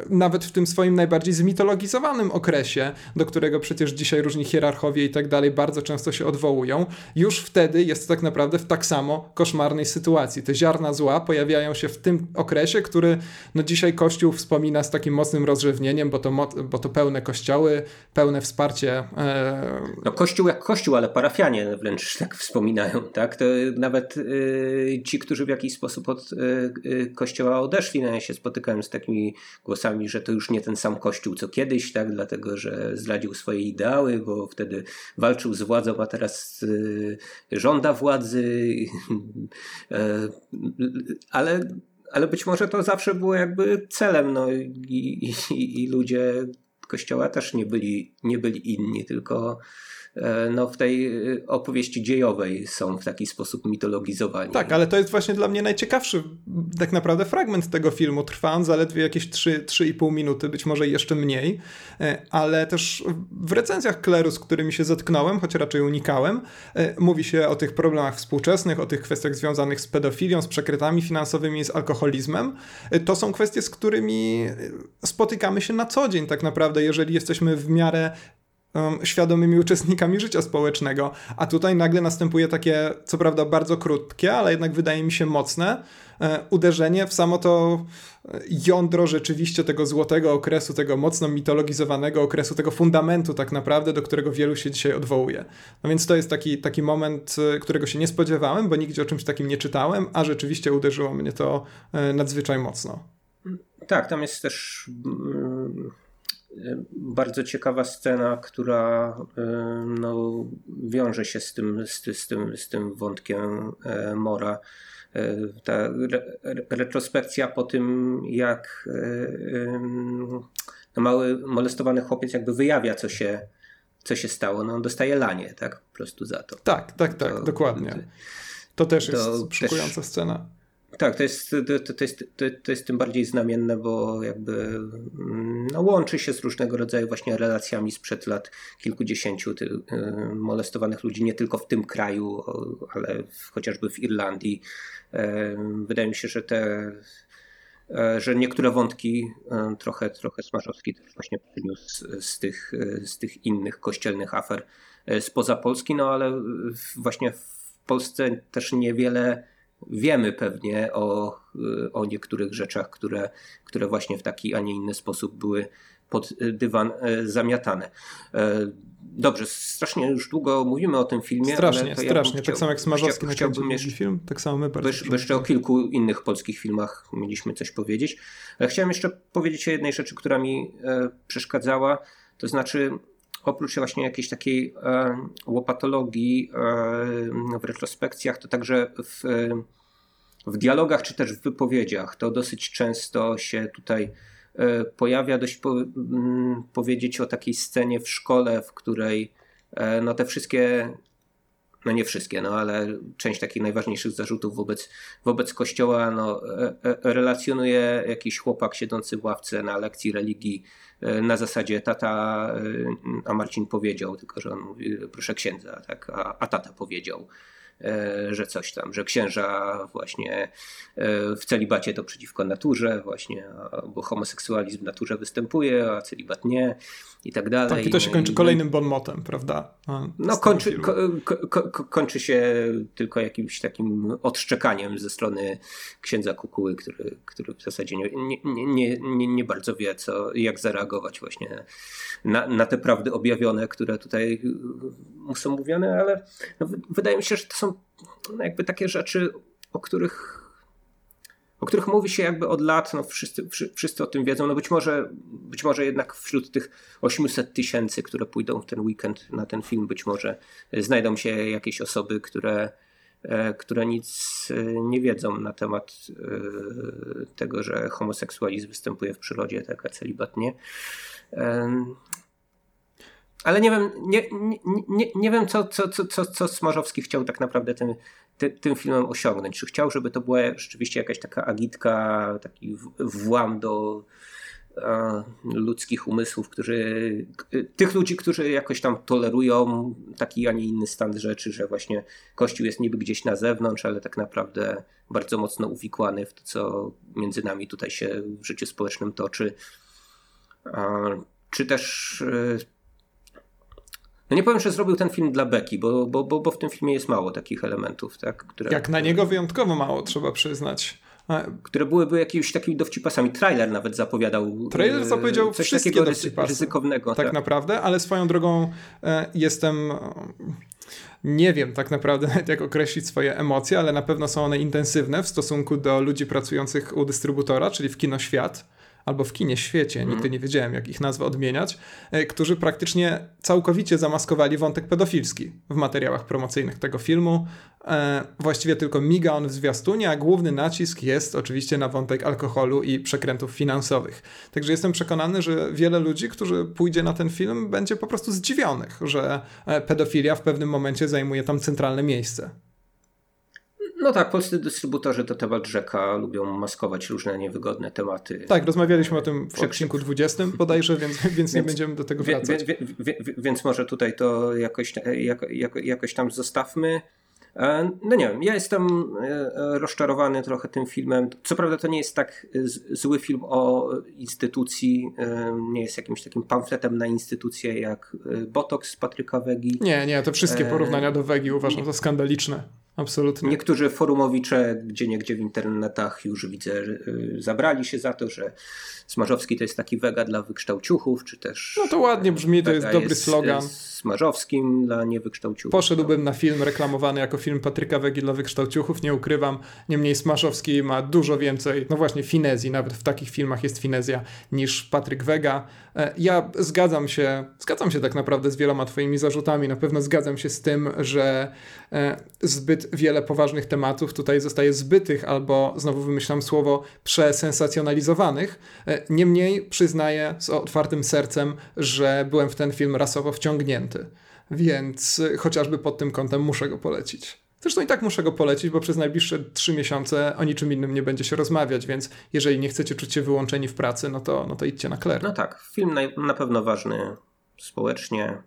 nawet w tym swoim najbardziej zmitologizowanym okresie, do którego przecież dzisiaj różni hierarchowie i tak dalej bardzo często się odwołują, już wtedy jest tak naprawdę w tak samo koszmarnej sytuacji. Te ziarna zła pojawiają się w tym okresie, który no dzisiaj Kościół wspomina z takim mocnym rozrzewnieniem, bo to, mo- bo to pełne kościoły, pełne wsparcie. E... No Kościół jak Kościół, ale parafianie wręcz tak wspominają, tak? To nawet y, ci, którzy w jakiś sposób od y, y, Kościoła odeszli, no ja się spotykałem z takimi głosami, że to już nie ten sam Kościół co kiedyś, tak? Dlatego, że zdradził swoje ideały, bo wtedy walczył z władzą, a teraz y, żąda władzy. y, ale Ale być może to zawsze było jakby celem, no i, i, i ludzie Kościoła też nie byli, nie byli inni, tylko no, w tej opowieści dziejowej są w taki sposób mitologizowani. Tak, ale to jest właśnie dla mnie najciekawszy tak naprawdę fragment tego filmu. Trwa on zaledwie jakieś trzy, trzy i pół minuty, być może jeszcze mniej, ale też w recenzjach Kleru, z którymi się zetknąłem, choć raczej unikałem, mówi się o tych problemach współczesnych, o tych kwestiach związanych z pedofilią, z przekrętami finansowymi, z alkoholizmem. To są kwestie, z którymi spotykamy się na co dzień tak naprawdę, jeżeli jesteśmy w miarę świadomymi uczestnikami życia społecznego, a tutaj nagle następuje takie, co prawda bardzo krótkie, ale jednak wydaje mi się mocne uderzenie w samo to jądro rzeczywiście tego złotego okresu, tego mocno mitologizowanego okresu, tego fundamentu tak naprawdę, do którego wielu się dzisiaj odwołuje. No więc to jest taki, taki moment, którego się nie spodziewałem, bo nigdzie o czymś takim nie czytałem, a rzeczywiście uderzyło mnie to nadzwyczaj mocno. Tak, tam jest też bardzo ciekawa scena, która no, wiąże się z tym, z, z tym, z tym wątkiem Mora. Ta re, retrospekcja po tym, jak mały molestowany chłopiec jakby wyjawia, co się, co się stało. No, on dostaje lanie, tak? Po prostu za to. Tak, tak, tak, to, dokładnie. To też jest szokująca scena. Tak, to jest, to, to, jest, to, to jest tym bardziej znamienne, bo jakby no, łączy się z różnego rodzaju właśnie relacjami sprzed lat kilkudziesięciu ty, y, molestowanych ludzi, nie tylko w tym kraju, ale w, chociażby w Irlandii. Y, wydaje mi się, że te, y, że niektóre wątki y, trochę, trochę Smarzowski też właśnie przyniósł z tych, y, z tych innych kościelnych afer y, spoza Polski, no ale właśnie w Polsce też niewiele wiemy pewnie o, o niektórych rzeczach, które, które właśnie w taki, a nie inny sposób były pod dywan zamiatane. Dobrze, strasznie już długo mówimy o tym filmie. Strasznie, strasznie. Ja tak samo jak Smarzowski chciałbym jeszcze film, tak samo my bardzo. Bo jeszcze o kilku innych polskich filmach mieliśmy coś powiedzieć. Ale chciałem jeszcze powiedzieć o jednej rzeczy, która mi przeszkadzała, to znaczy oprócz właśnie jakiejś takiej e, łopatologii e, w retrospekcjach, to także w, w dialogach czy też w wypowiedziach to dosyć często się tutaj e, pojawia. Dość po, m, powiedzieć o takiej scenie w szkole, w której e, no te wszystkie, no nie wszystkie, no ale część takich najważniejszych zarzutów wobec, wobec kościoła no, e, e, relacjonuje jakiś chłopak siedzący w ławce na lekcji religii e, na zasadzie tata, e, a Marcin powiedział, tylko że on mówi proszę księdza, tak, a, a tata powiedział, e, że coś tam, że księża właśnie e, w celibacie to przeciwko naturze właśnie, a, bo homoseksualizm w naturze występuje, a celibat nie. I tak dalej. Tak, i to się kończy kolejnym bon motem, prawda? A, no kończy, ko, ko, ko, kończy się tylko jakimś takim odszczekaniem ze strony księdza Kukuły, który, który w zasadzie nie, nie, nie, nie, nie bardzo wie, co, jak zareagować właśnie na, na te prawdy objawione, które tutaj są mówione, ale no, wydaje mi się, że to są jakby takie rzeczy, o których o których mówi się jakby od lat, no wszyscy, wszyscy o tym wiedzą, no być może, być może jednak wśród tych osiemset tysięcy, które pójdą w ten weekend na ten film, być może znajdą się jakieś osoby, które, które nic nie wiedzą na temat tego, że homoseksualizm występuje w przyrodzie, tak, a celibat nie. Ale nie wiem, nie, nie, nie, nie wiem co, co, co, co Smarzowski chciał tak naprawdę tym, ty, tym filmem osiągnąć. Czy chciał, żeby to była rzeczywiście jakaś taka agitka, taki włam do a, ludzkich umysłów, którzy, tych ludzi, którzy jakoś tam tolerują taki, a nie inny stan rzeczy, że właśnie Kościół jest niby gdzieś na zewnątrz, ale tak naprawdę bardzo mocno uwikłany w to, co między nami tutaj się w życiu społecznym toczy. A, czy też... No nie powiem, że zrobił ten film dla beki, bo, bo, bo, bo w tym filmie jest mało takich elementów, tak? Które, jak na niego wyjątkowo mało, trzeba przyznać. A... Które byłyby jakimiś takimi dowcipasami. Trailer nawet zapowiadał. Trailer zapowiedział coś wszystkie takiego dowcipasy, ryzykownego. Tak, tak naprawdę, ale swoją drogą e, jestem... Nie wiem tak naprawdę jak określić swoje emocje, ale na pewno są one intensywne w stosunku do ludzi pracujących u dystrybutora, czyli w Kino Świat. Albo w Kinie Świecie, hmm. nigdy nie wiedziałem, jak ich nazwę odmieniać, którzy praktycznie całkowicie zamaskowali wątek pedofilski w materiałach promocyjnych tego filmu. E, właściwie tylko miga on w zwiastunie, a główny nacisk jest oczywiście na wątek alkoholu i przekrętów finansowych. Także jestem przekonany, że wiele ludzi, którzy pójdzie na ten film, będzie po prostu zdziwionych, że pedofilia w pewnym momencie zajmuje tam centralne miejsce. No tak, polscy dystrybutorzy to temat rzeka, lubią maskować różne niewygodne tematy. Tak, rozmawialiśmy o tym w odcinku dwudziestym bodajże, więc, więc, więc nie będziemy do tego wracać. Wie, wie, wie, wie, więc może tutaj to jakoś, jako, jako, jakoś tam zostawmy. No nie wiem, ja jestem rozczarowany trochę tym filmem. Co prawda to nie jest tak zły film o instytucji, nie jest jakimś takim pamfletem na instytucję jak Botoks Patryka Vegi. Nie, nie, to wszystkie porównania do Vegi uważam za skandaliczne. Absolutnie. Niektórzy forumowicze gdzieniegdzie w internetach już widzę zabrali się za to, że Smarzowski to jest taki Vega dla wykształciuchów, czy też... No to ładnie brzmi, to jest dobry jest slogan. Smarzowskim dla niewykształciuchów. Poszedłbym na film reklamowany jako film Patryka Vegi dla wykształciuchów, nie ukrywam. Niemniej Smarzowski ma dużo więcej, no właśnie finezji, nawet w takich filmach jest finezja, niż Patryk Vega. Ja zgadzam się, zgadzam się tak naprawdę z wieloma twoimi zarzutami. Na pewno zgadzam się z tym, że zbyt wiele poważnych tematów tutaj zostaje zbytych albo, znowu wymyślam słowo, przesensacjonalizowanych. Niemniej przyznaję z otwartym sercem, że byłem w ten film rasowo wciągnięty, więc chociażby pod tym kątem muszę go polecić. Zresztą i tak muszę go polecić, bo przez najbliższe trzy miesiące o niczym innym nie będzie się rozmawiać, więc jeżeli nie chcecie czuć się wyłączeni w pracy, no to, no to idźcie na Kler. No tak, film na, na pewno ważny społecznie,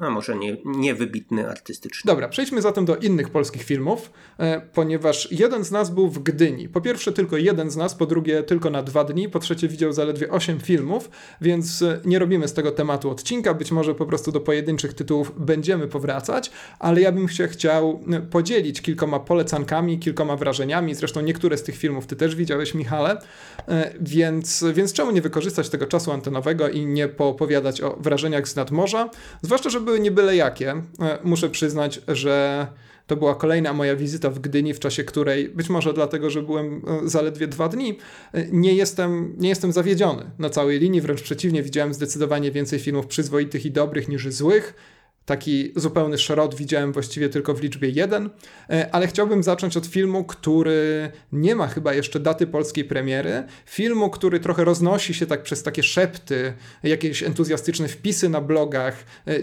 a może nie, niewybitny artystycznie. Dobra, przejdźmy zatem do innych polskich filmów, e, ponieważ jeden z nas był w Gdyni. Po pierwsze tylko jeden z nas, po drugie tylko na dwa dni, po trzecie widział zaledwie osiem filmów, więc nie robimy z tego tematu odcinka, być może po prostu do pojedynczych tytułów będziemy powracać, ale ja bym się chciał podzielić kilkoma polecankami, kilkoma wrażeniami, zresztą niektóre z tych filmów ty też widziałeś, Michale, e, więc, więc czemu nie wykorzystać tego czasu antenowego i nie poopowiadać o wrażeniach z nadmorza, zwłaszcza, że były nie byle jakie. Muszę przyznać, że to była kolejna moja wizyta w Gdyni, w czasie której, być może dlatego, że byłem zaledwie dwa dni, nie jestem, nie jestem zawiedziony na całej linii, wręcz przeciwnie, widziałem zdecydowanie więcej filmów przyzwoitych i dobrych niż złych. Taki zupełny szrot widziałem właściwie tylko w liczbie jeden, ale chciałbym zacząć od filmu, który nie ma chyba jeszcze daty polskiej premiery, filmu, który trochę roznosi się tak przez takie szepty, jakieś entuzjastyczne wpisy na blogach,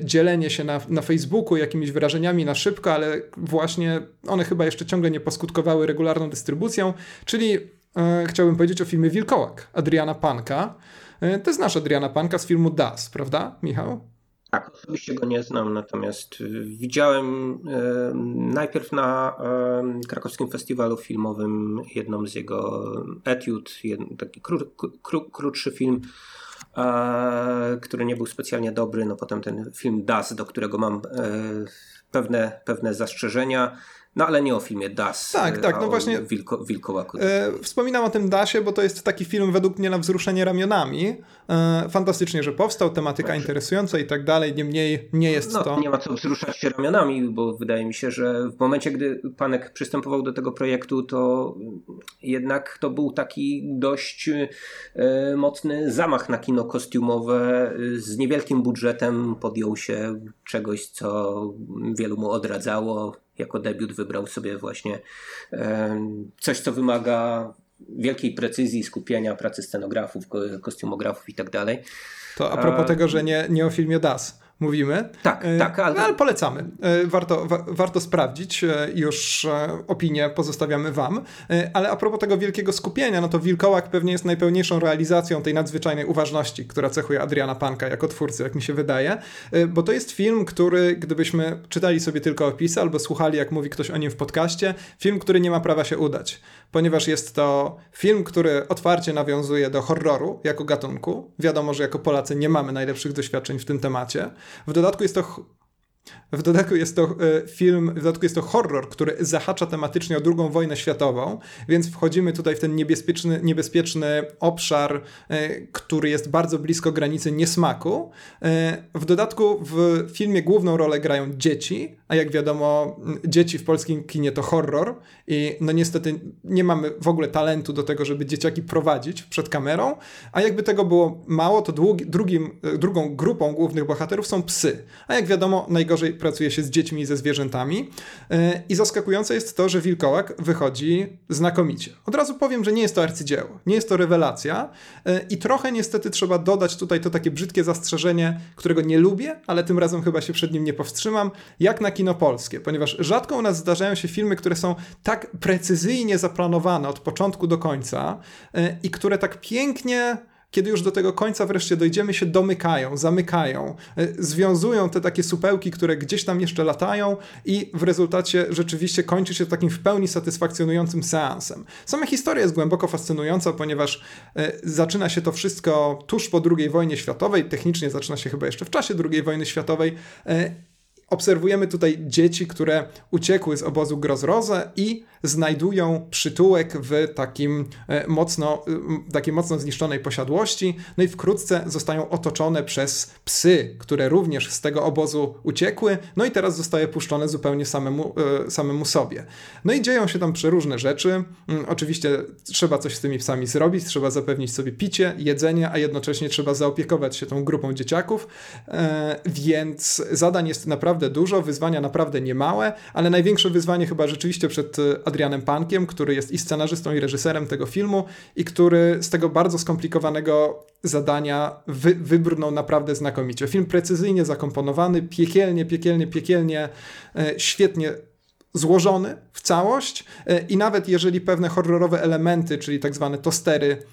dzielenie się na, na Facebooku jakimiś wyrażeniami na szybko, ale właśnie one chyba jeszcze ciągle nie poskutkowały regularną dystrybucją, czyli e, chciałbym powiedzieć o filmie Wilkołak, Adriana Panka. E, to znasz Adriana Panka z filmu D A S, prawda, Michał? Tak, osobiście go nie znam, natomiast widziałem e, najpierw na e, krakowskim festiwalu filmowym jedną z jego etiud, jed, taki kró, kró, krótszy film, e, który nie był specjalnie dobry, no potem ten film D A S, do którego mam e, pewne, pewne zastrzeżenia. No ale nie o filmie D A S, tak, tak, no właśnie Wilko, Wilkołaku. E, wspominam o tym D A S-ie, bo to jest taki film według mnie na wzruszenie ramionami. E, fantastycznie, że powstał, tematyka znaczy. interesująca i tak dalej, niemniej nie jest no, to... Nie ma co wzruszać się ramionami, bo wydaje mi się, że w momencie, gdy Panek przystępował do tego projektu, to jednak to był taki dość e, mocny zamach na kino kostiumowe. Z niewielkim budżetem podjął się czegoś, co wielu mu odradzało. Jako debiut wybrał sobie właśnie coś, co wymaga wielkiej precyzji, skupienia, pracy scenografów, kostiumografów i tak dalej. To a propos a... tego, że nie, nie o filmie D A S mówimy. Tak, tak. Ale, no, ale polecamy. Warto, wa- warto sprawdzić. Już opinię pozostawiamy wam. Ale a propos tego wielkiego skupienia, no to Wilkołak pewnie jest najpełniejszą realizacją tej nadzwyczajnej uważności, która cechuje Adriana Panka jako twórcy, jak mi się wydaje. Bo to jest film, który gdybyśmy czytali sobie tylko opisy albo słuchali, jak mówi ktoś o nim w podcaście, film, który nie ma prawa się udać. Ponieważ jest to film, który otwarcie nawiązuje do horroru jako gatunku. Wiadomo, że jako Polacy nie mamy najlepszych doświadczeń w tym temacie. W dodatku jest to, w dodatku jest to film, w dodatku jest to horror, który zahacza tematycznie o drugą wojnę światową, więc wchodzimy tutaj w ten niebezpieczny, niebezpieczny obszar, który jest bardzo blisko granicy niesmaku. W dodatku w filmie główną rolę grają dzieci, a jak wiadomo, dzieci w polskim kinie to horror i no niestety nie mamy w ogóle talentu do tego, żeby dzieciaki prowadzić przed kamerą, a jakby tego było mało, to długi, drugim, drugą grupą głównych bohaterów są psy, a jak wiadomo, najgorzej pracuje się z dziećmi i ze zwierzętami i zaskakujące jest to, że Wilkołak wychodzi znakomicie. Od razu powiem, że nie jest to arcydzieło, nie jest to rewelacja i trochę niestety trzeba dodać tutaj to takie brzydkie zastrzeżenie, którego nie lubię, ale tym razem chyba się przed nim nie powstrzymam, jak na kino polskie, ponieważ rzadko u nas zdarzają się filmy, które są tak precyzyjnie zaplanowane od początku do końca i które tak pięknie, kiedy już do tego końca wreszcie dojdziemy, się domykają, zamykają, związują te takie supełki, które gdzieś tam jeszcze latają i w rezultacie rzeczywiście kończy się takim w pełni satysfakcjonującym seansem. Sama historia jest głęboko fascynująca, ponieważ zaczyna się to wszystko tuż po drugiej wojnie światowej, technicznie zaczyna się chyba jeszcze w czasie drugiej wojny światowej. Obserwujemy tutaj dzieci, które uciekły z obozu Grozroza i znajdują przytułek w takim mocno, takiej mocno zniszczonej posiadłości. No i wkrótce zostają otoczone przez psy, które również z tego obozu uciekły. No i teraz zostaje puszczone zupełnie samemu, samemu sobie. No i dzieją się tam przeróżne rzeczy. Oczywiście trzeba coś z tymi psami zrobić, trzeba zapewnić sobie picie, jedzenie, a jednocześnie trzeba zaopiekować się tą grupą dzieciaków. Więc zadań jest naprawdę dużo, wyzwania naprawdę niemałe, ale największe wyzwanie chyba rzeczywiście przed Adrianem Pankiem, który jest i scenarzystą, i reżyserem tego filmu i który z tego bardzo skomplikowanego zadania wy- wybrnął naprawdę znakomicie. Film precyzyjnie zakomponowany, piekielnie, piekielnie, piekielnie, e, świetnie złożony w całość i nawet jeżeli pewne horrorowe elementy, czyli tak zwane tostery,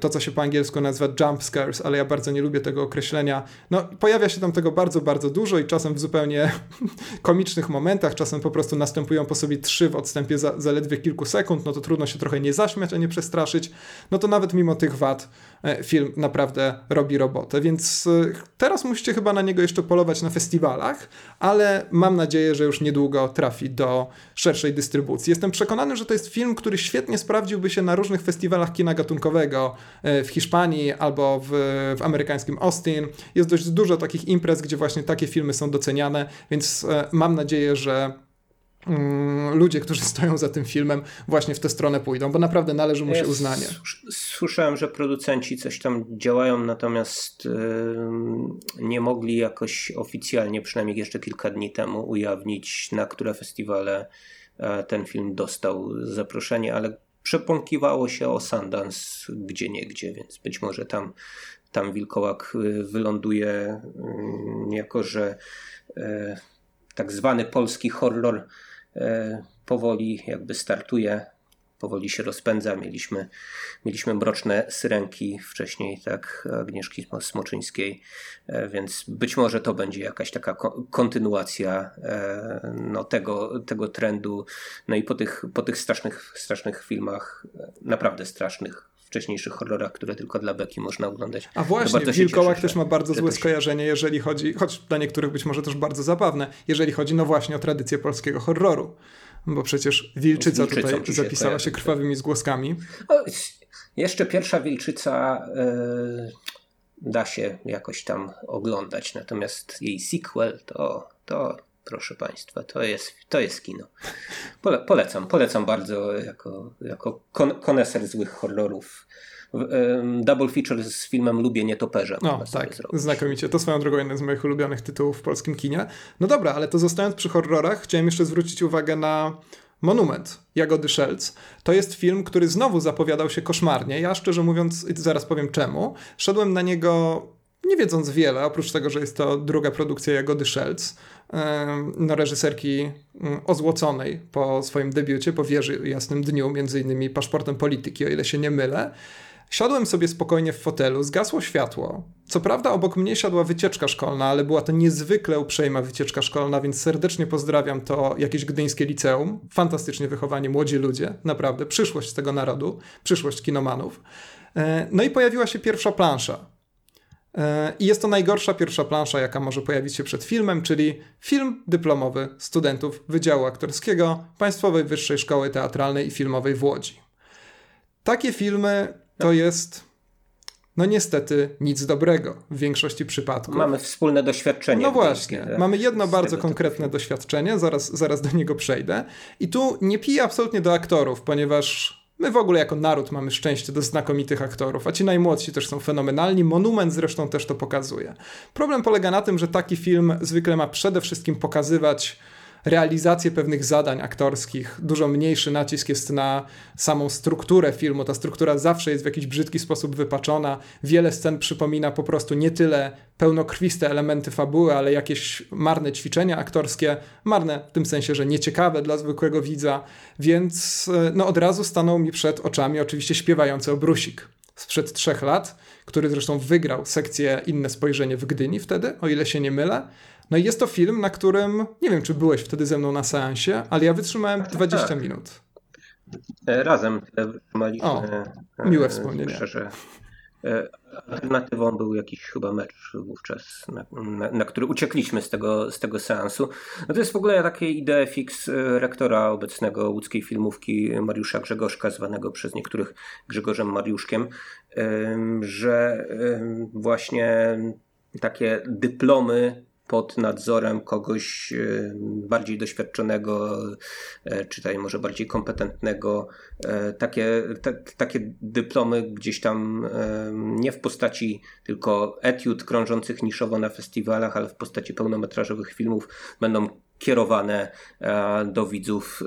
to co się po angielsku nazywa jump scares, ale ja bardzo nie lubię tego określenia, no pojawia się tam tego bardzo, bardzo dużo i czasem w zupełnie komicznych momentach, czasem po prostu następują po sobie trzy w odstępie za, zaledwie kilku sekund, no to trudno się trochę nie zaśmiać, a nie przestraszyć, no to nawet mimo tych wad film naprawdę robi robotę, więc teraz musicie chyba na niego jeszcze polować na festiwalach, ale mam nadzieję, że już niedługo trafi do szerszej dystrybucji. Jestem przekonany, że to jest film, który świetnie sprawdziłby się na różnych festiwalach kina gatunkowego w Hiszpanii albo w, w amerykańskim Austin. Jest dość dużo takich imprez, gdzie właśnie takie filmy są doceniane, więc mam nadzieję, że ludzie, którzy stoją za tym filmem, właśnie w tę stronę pójdą, bo naprawdę należy mu się uznanie. Słyszałem, że producenci coś tam działają, natomiast yy, nie mogli jakoś oficjalnie, przynajmniej jeszcze kilka dni temu, ujawnić, na które festiwale yy, ten film dostał zaproszenie, ale przepąkiwało się o Sundance gdzieniegdzie, więc być może tam, tam Wilkołak wyląduje yy, jako, że yy, tak zwany polski horror e, powoli jakby startuje, powoli się rozpędza. Mieliśmy, mieliśmy Mroczne Syrenki wcześniej, tak, Agnieszki Smoczyńskiej, e, więc być może to będzie jakaś taka ko- kontynuacja e, no, tego, tego trendu. No i po tych, po tych strasznych, strasznych filmach, naprawdę strasznych, wcześniejszych horrorach, które tylko dla beki można oglądać. A właśnie, Wilkołak też ma bardzo złe skojarzenie, jeżeli chodzi, choć dla niektórych być może też bardzo zabawne, jeżeli chodzi no właśnie o tradycję polskiego horroru, bo przecież Wilczyca, Wilczyca tutaj się zapisała kojarzy, się krwawymi zgłoskami. O, jeszcze pierwsza Wilczyca yy, da się jakoś tam oglądać, natomiast jej sequel to... to proszę Państwa, to jest, to jest kino. Pole, polecam, polecam bardzo jako, jako kon, koneser złych horrorów. Double feature z filmem Lubię Nietoperza. No tak, znakomicie. To swoją drogą jeden z moich ulubionych tytułów w polskim kinie. No dobra, ale to zostając przy horrorach, chciałem jeszcze zwrócić uwagę na Monument Jagody Szelc. To jest film, który znowu zapowiadał się koszmarnie. Ja szczerze mówiąc, zaraz powiem czemu, szedłem na niego nie wiedząc wiele, oprócz tego, że jest to druga produkcja Jagody Szelc, no, reżyserki ozłoconej po swoim debiucie, po Wieży Jasnym Dniu, między innymi Paszportem Polityki, o ile się nie mylę. Siadłem sobie spokojnie w fotelu, zgasło światło. Co prawda obok mnie siadła wycieczka szkolna, ale była to niezwykle uprzejma wycieczka szkolna, więc serdecznie pozdrawiam to jakieś gdyńskie liceum. Fantastycznie wychowani młodzi ludzie, naprawdę, przyszłość tego narodu, przyszłość kinomanów. No i pojawiła się pierwsza plansza. I jest to najgorsza pierwsza plansza, jaka może pojawić się przed filmem, czyli film dyplomowy studentów Wydziału Aktorskiego Państwowej Wyższej Szkoły Teatralnej i Filmowej w Łodzi. Takie filmy to jest, no niestety, nic dobrego w większości przypadków. Mamy wspólne doświadczenie. No właśnie, mamy jedno bardzo konkretne doświadczenie, zaraz, zaraz do niego przejdę. I tu nie piję absolutnie do aktorów, ponieważ... My w ogóle jako naród mamy szczęście do znakomitych aktorów, a ci najmłodsi też są fenomenalni. Monument zresztą też to pokazuje. Problem polega na tym, że taki film zwykle ma przede wszystkim pokazywać realizację pewnych zadań aktorskich. Dużo mniejszy nacisk jest na samą strukturę filmu. Ta struktura zawsze jest w jakiś brzydki sposób wypaczona. Wiele scen przypomina po prostu nie tyle pełnokrwiste elementy fabuły, ale jakieś marne ćwiczenia aktorskie. Marne w tym sensie, że nieciekawe dla zwykłego widza. Więc no, od razu stanął mi przed oczami oczywiście Śpiewający obrusik sprzed trzech lat, który zresztą wygrał sekcję Inne spojrzenie w Gdyni wtedy, o ile się nie mylę. No i jest to film, na którym, nie wiem, czy byłeś wtedy ze mną na seansie, ale ja wytrzymałem dwadzieścia tak. minut. Razem wytrzymaliśmy. O, miłe wspomnienie. Szczerze, alternatywą był jakiś chyba mecz wówczas, na, na, na który uciekliśmy z tego, z tego seansu. No to jest w ogóle takie idee fix rektora obecnego łódzkiej filmówki Mariusza Grzegorzka, zwanego przez niektórych Grzegorzem Mariuszkiem, że właśnie takie dyplomy pod nadzorem kogoś bardziej doświadczonego, czytaj może bardziej kompetentnego, takie, te, takie dyplomy gdzieś tam nie w postaci tylko etiud krążących niszowo na festiwalach, ale w postaci pełnometrażowych filmów będą kierowane do widzów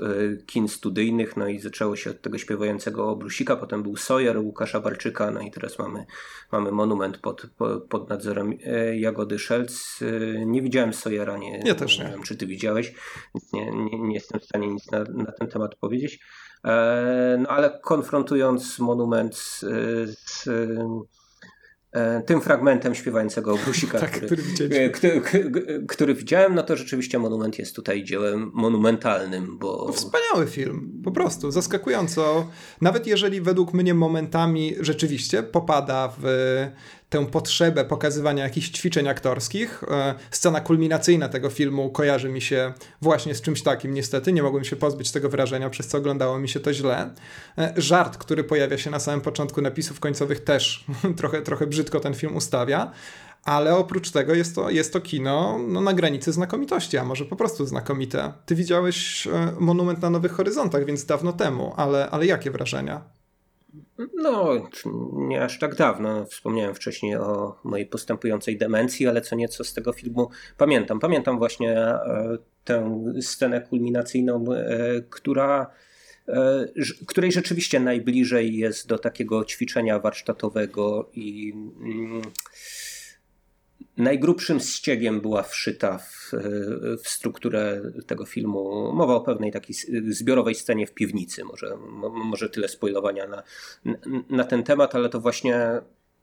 kin studyjnych. No i zaczęło się od tego śpiewającego Obrusika, potem był Sawyer, Łukasza Barczyka, no i teraz mamy, mamy Monument pod, pod nadzorem Jagody Szelc. Nie widziałem Sawyera, nie, ja też nie. nie wiem, czy ty widziałeś. Nie, nie, nie jestem w stanie nic na, na ten temat powiedzieć. No ale konfrontując Monument z, z tym fragmentem śpiewającego Obrusika, tak, który, który, który widziałem, no to rzeczywiście Monument jest tutaj dziełem monumentalnym. Bo... Wspaniały film, po prostu, zaskakująco. Nawet jeżeli według mnie momentami rzeczywiście popada w tę potrzebę pokazywania jakichś ćwiczeń aktorskich. Scena kulminacyjna tego filmu kojarzy mi się właśnie z czymś takim, niestety. Nie mogłem się pozbyć tego wrażenia, przez co oglądało mi się to źle. Żart, który pojawia się na samym początku napisów końcowych, też trochę, trochę brzydko ten film ustawia. Ale oprócz tego jest to, jest to kino no, na granicy znakomitości, a może po prostu znakomite. Ty widziałeś Monument na Nowych Horyzontach, więc dawno temu, ale, ale jakie wrażenia? No, nie aż tak dawno. Wspomniałem wcześniej o mojej postępującej demencji, ale co nieco z tego filmu pamiętam. Pamiętam właśnie tę scenę kulminacyjną, która, której rzeczywiście najbliżej jest do takiego ćwiczenia warsztatowego i najgrubszym ściegiem była wszyta w, w strukturę tego filmu. Mowa o pewnej takiej zbiorowej scenie w piwnicy. Może, może tyle spoilowania na, na ten temat, ale to właśnie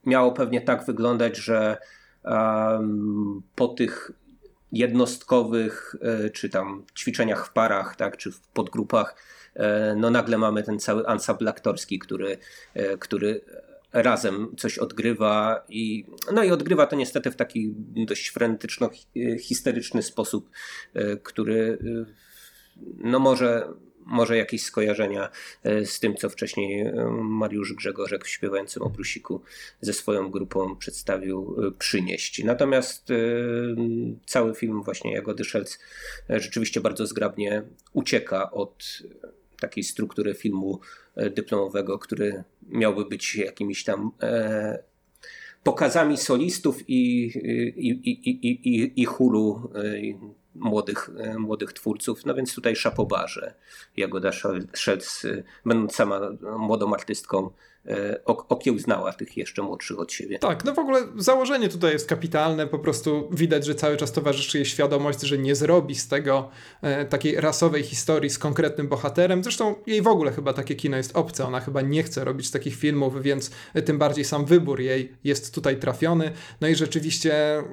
miało pewnie tak wyglądać, że um, po tych jednostkowych czy tam ćwiczeniach w parach, tak, czy w podgrupach, no nagle mamy ten cały ansambl aktorski, który, który razem coś odgrywa i no i odgrywa to niestety w taki dość frenetyczno-histeryczny sposób, który no może, może jakieś skojarzenia z tym, co wcześniej Mariusz Grzegorzek w śpiewającym Obrusiku ze swoją grupą przedstawił, przynieść. Natomiast cały film właśnie Jagody Szelc rzeczywiście bardzo zgrabnie ucieka od takiej struktury filmu dyplomowego, który miałby być jakimiś tam e, pokazami solistów i, i, i, i, i, i chóru i młodych, młodych twórców. No więc tutaj chapeau, że Jagoda Szelc, będąc sama młodą artystką, okiełznała tych jeszcze młodszych od siebie. Tak, no w ogóle założenie tutaj jest kapitalne, po prostu widać, że cały czas towarzyszy jej świadomość, że nie zrobi z tego e, takiej rasowej historii z konkretnym bohaterem. Zresztą jej w ogóle chyba takie kino jest obce, ona chyba nie chce robić takich filmów, więc tym bardziej sam wybór jej jest tutaj trafiony. No i rzeczywiście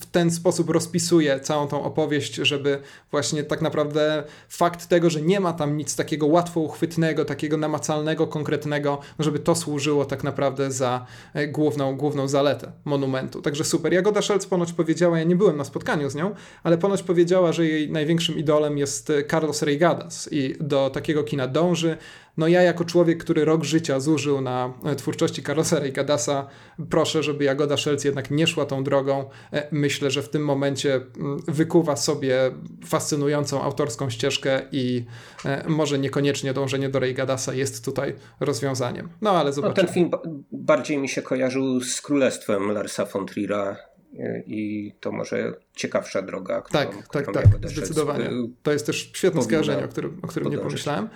w ten sposób rozpisuje całą tą opowieść, żeby właśnie tak naprawdę fakt tego, że nie ma tam nic takiego łatwo uchwytnego, takiego namacalnego, konkretnego, żeby to służyło tak naprawdę za główną, główną zaletę Monumentu. Także super. Jagoda Szelc ponoć powiedziała, ja nie byłem na spotkaniu z nią, ale ponoć powiedziała, że jej największym idolem jest Carlos Reygadas i do takiego kina dąży. No ja jako człowiek, który rok życia zużył na twórczości Carlosa Reygadasa, proszę, żeby Jagoda Szelc jednak nie szła tą drogą. Myślę, że w tym momencie wykuwa sobie fascynującą autorską ścieżkę i może niekoniecznie dążenie do Reygadasa jest tutaj rozwiązaniem. No ale zobaczymy. No, ten film bardziej mi się kojarzył z Królestwem Larsa von Trier'a i to może ciekawsza droga. Którą, tak, którą tak, tak, Jagoda zdecydowanie. Szelc, to jest też świetne skojarzenie, o którym, o którym nie pomyślałem.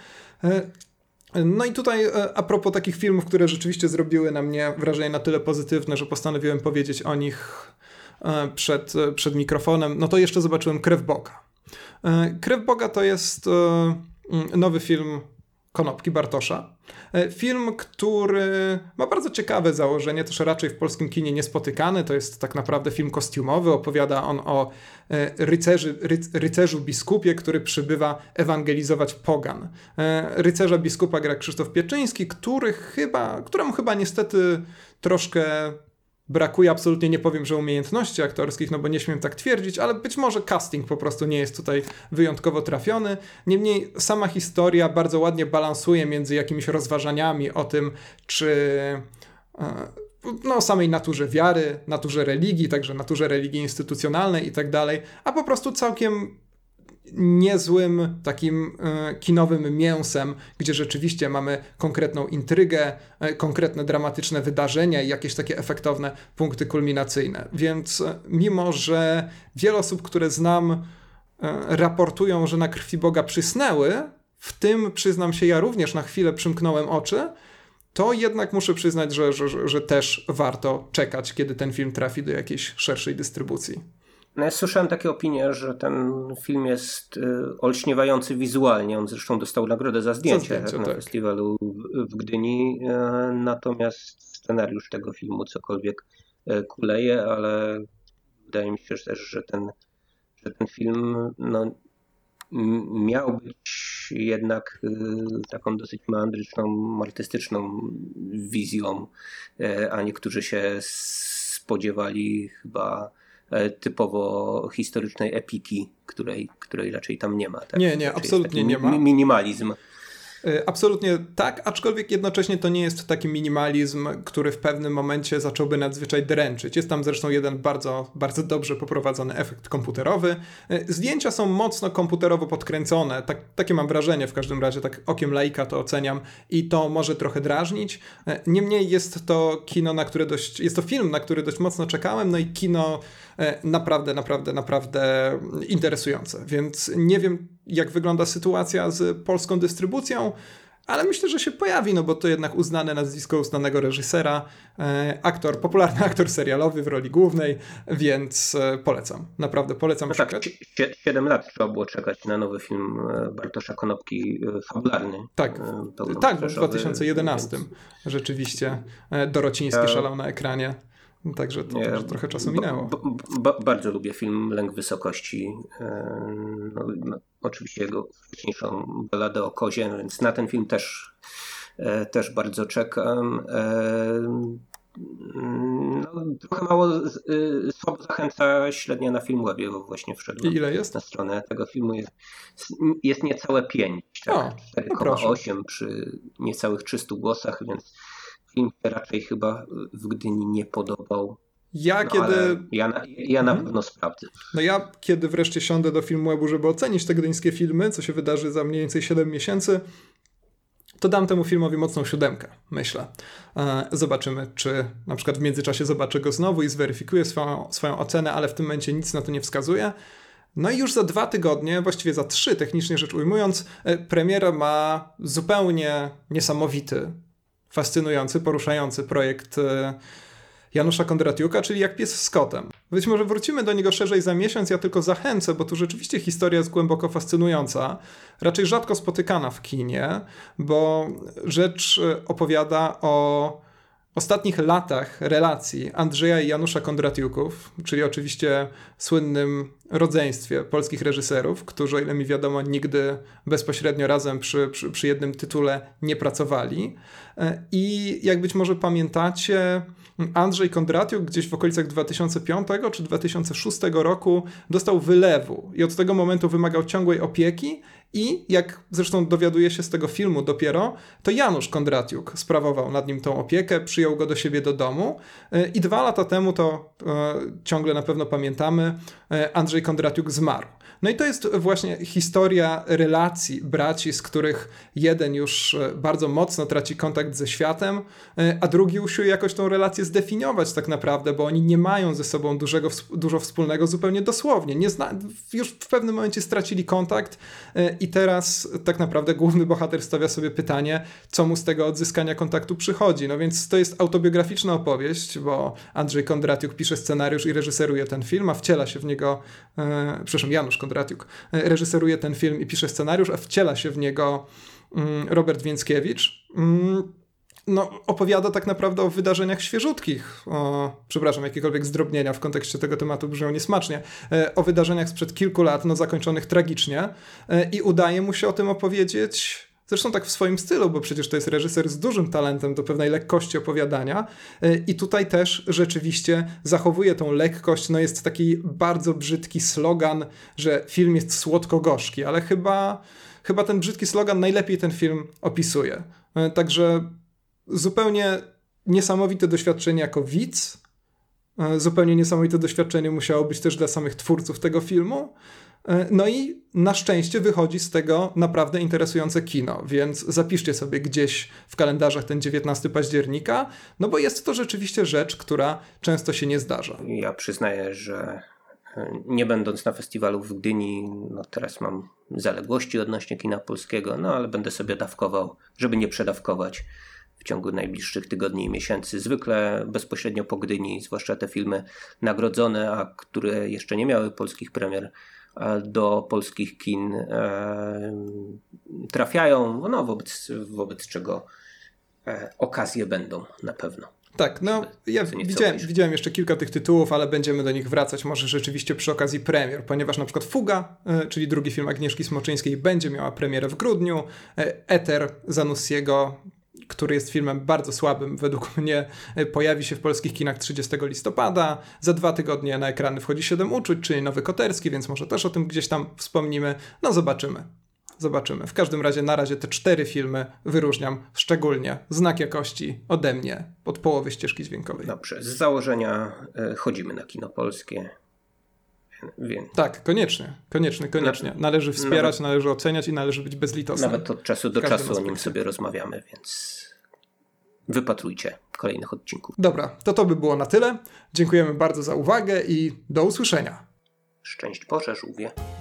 No i tutaj a propos takich filmów, które rzeczywiście zrobiły na mnie wrażenie na tyle pozytywne, że postanowiłem powiedzieć o nich przed, przed mikrofonem, no to jeszcze zobaczyłem Krew Boga. Krew Boga to jest nowy film Konopki Bartosza. Film, który ma bardzo ciekawe założenie, też raczej w polskim kinie niespotykany. To jest tak naprawdę film kostiumowy. Opowiada on o rycerzy, ry, rycerzu biskupie, który przybywa ewangelizować pogan. Rycerza biskupa gra Krzysztof Pieczyński, który chyba, któremu chyba niestety troszkę brakuje, absolutnie nie powiem, że umiejętności aktorskich, no bo nie śmiem tak twierdzić, ale być może casting po prostu nie jest tutaj wyjątkowo trafiony. Niemniej sama historia bardzo ładnie balansuje między jakimiś rozważaniami o tym, czy no, o samej naturze wiary, naturze religii, także naturze religii instytucjonalnej i tak dalej, a po prostu całkiem niezłym takim y, kinowym mięsem, gdzie rzeczywiście mamy konkretną intrygę, y, konkretne dramatyczne wydarzenia i jakieś takie efektowne punkty kulminacyjne. Więc y, mimo, że wiele osób, które znam, raportują, że na krwi Boga przysnęły, w tym przyznam się, ja również na chwilę przymknąłem oczy, to jednak muszę przyznać, że, że, że też warto czekać, kiedy ten film trafi do jakiejś szerszej dystrybucji. No ja słyszałem takie opinie, że ten film jest olśniewający wizualnie. On zresztą dostał nagrodę za zdjęcie, za zdjęcie tak, na tak. festiwalu w Gdyni. Natomiast scenariusz tego filmu cokolwiek kuleje, ale wydaje mi się też, że ten, że ten film no, miał być jednak taką dosyć meandryczną, artystyczną wizją, a niektórzy się spodziewali chyba typowo historycznej epiki, której, której raczej tam nie ma. Tak? Nie, nie, absolutnie nie ma. Minimalizm. Absolutnie tak, aczkolwiek jednocześnie to nie jest taki minimalizm, który w pewnym momencie zacząłby nadzwyczaj dręczyć. Jest tam zresztą jeden bardzo, bardzo dobrze poprowadzony efekt komputerowy. Zdjęcia są mocno komputerowo podkręcone, tak, takie mam wrażenie, w każdym razie tak okiem laika to oceniam i to może trochę drażnić. Niemniej jest to kino, na które dość, jest to film, na który dość mocno czekałem, no i kino naprawdę, naprawdę, naprawdę interesujące, więc nie wiem, jak wygląda sytuacja z polską dystrybucją, ale myślę, że się pojawi, no bo to jednak uznane nazwisko uznanego reżysera, aktor, popularny aktor serialowy w roli głównej, więc polecam, naprawdę polecam. No tak, siedem lat trzeba było czekać na nowy film Bartosza Konopki, fabularny. Tak, tak, w dwa tysiące jedenastym więc... rzeczywiście Dorociński szalał na ekranie. Także to ja, trochę czasu minęło. B, b, bardzo lubię film Lęk Wysokości. No, no, oczywiście jego wcześniejszą baladę o kozie, więc na ten film też, też bardzo czekam. No, trochę mało, słabo zachęca średnia na Filmwebie, bo właśnie wszedłem. I ile jest? Na stronę tego filmu jest, jest niecałe pięć, tak? cztery przecinek osiem no przy niecałych trzystu głosach, więc film raczej chyba w Gdyni nie podobał. Ja no, kiedy. Ja na, ja na hmm. pewno sprawdzę. No ja kiedy wreszcie siądę do Filmwebu, żeby ocenić te gdyńskie filmy, co się wydarzy za mniej więcej siedem miesięcy, to dam temu filmowi mocną siódemkę, myślę. Zobaczymy, czy na przykład w międzyczasie zobaczę go znowu i zweryfikuję swoją, swoją ocenę, ale w tym momencie nic na to nie wskazuje. No i już za dwa tygodnie, właściwie za trzy, technicznie rzecz ujmując, premiera ma zupełnie niesamowity, fascynujący, poruszający projekt Janusza Kondratiuka, czyli Jak pies z kotem. Być może wrócimy do niego szerzej za miesiąc, ja tylko zachęcę, bo tu rzeczywiście historia jest głęboko fascynująca, raczej rzadko spotykana w kinie, bo rzecz opowiada o ostatnich latach relacji Andrzeja i Janusza Kondratiuków, czyli oczywiście słynnym rodzeństwie polskich reżyserów, którzy, o ile mi wiadomo, nigdy bezpośrednio razem przy, przy, przy jednym tytule nie pracowali. I jak być może pamiętacie, Andrzej Kondratiuk gdzieś w okolicach dwa tysiące piątego czy dwa tysiące szóstego roku dostał wylewu i od tego momentu wymagał ciągłej opieki i, jak zresztą dowiaduje się z tego filmu dopiero, to Janusz Kondratiuk sprawował nad nim tą opiekę, przyjął go do siebie do domu i dwa lata temu, to e, ciągle na pewno pamiętamy, Andrzej Kondratiuk zmarł. No i to jest właśnie historia relacji braci, z których jeden już bardzo mocno traci kontakt ze światem, a drugi usiłuje jakoś tą relację zdefiniować tak naprawdę, bo oni nie mają ze sobą dużego, dużo wspólnego zupełnie dosłownie. Nie zna, już w pewnym momencie stracili kontakt i teraz tak naprawdę główny bohater stawia sobie pytanie, co mu z tego odzyskania kontaktu przychodzi. No więc to jest autobiograficzna opowieść, bo Andrzej Kondratiuk pisze scenariusz i reżyseruje ten film, a wciela się w niego, e, przepraszam, Janusz Kondratiuk e, reżyseruje ten film i pisze scenariusz, a wciela się w niego mm, Robert Więckiewicz. Mm, no, opowiada tak naprawdę o wydarzeniach świeżutkich, o, przepraszam, jakiekolwiek zdrobnienia w kontekście tego tematu brzmią niesmacznie, e, o wydarzeniach sprzed kilku lat, no zakończonych tragicznie e, i udaje mu się o tym opowiedzieć. Zresztą tak w swoim stylu, bo przecież to jest reżyser z dużym talentem do pewnej lekkości opowiadania i tutaj też rzeczywiście zachowuje tą lekkość. No jest taki bardzo brzydki slogan, że film jest słodko-gorzki, ale chyba, chyba ten brzydki slogan najlepiej ten film opisuje. Także zupełnie niesamowite doświadczenie jako widz, zupełnie niesamowite doświadczenie musiało być też dla samych twórców tego filmu. No i na szczęście wychodzi z tego naprawdę interesujące kino, więc zapiszcie sobie gdzieś w kalendarzach ten dziewiętnastego października, no bo jest to rzeczywiście rzecz, która często się nie zdarza. Ja przyznaję, że nie będąc na festiwalu w Gdyni, no teraz mam zaległości odnośnie kina polskiego, no ale będę sobie dawkował, żeby nie przedawkować w ciągu najbliższych tygodni i miesięcy. Zwykle bezpośrednio po Gdyni, zwłaszcza te filmy nagrodzone, a które jeszcze nie miały polskich premier, do polskich kin e, trafiają, no wobec, wobec czego e, okazje będą na pewno. Tak, no ja widziałem, widziałem jeszcze kilka tych tytułów, ale będziemy do nich wracać może rzeczywiście przy okazji premier, ponieważ na przykład Fuga, czyli drugi film Agnieszki Smoczyńskiej, będzie miała premierę w grudniu. Eter Zanussiego, który jest filmem bardzo słabym, według mnie pojawi się w polskich kinach trzydziestego listopada. Za dwa tygodnie na ekrany wchodzi Siedem uczuć, czyli nowy Koterski, więc może też o tym gdzieś tam wspomnimy. No zobaczymy. Zobaczymy. W każdym razie na razie te cztery filmy wyróżniam szczególnie. Znak jakości ode mnie od połowy ścieżki dźwiękowej. Dobrze. Z założenia y, chodzimy na kino polskie. Więc... Tak, koniecznie. Koniecznie, koniecznie. Należy wspierać, nawet, należy oceniać i należy być bezlitosnym. Nawet od czasu do czasu o nim sobie rozmawiamy, więc wypatrujcie kolejnych odcinków. Dobra, to to by było na tyle. Dziękujemy bardzo za uwagę i do usłyszenia. Szczęść Boże, żółwie.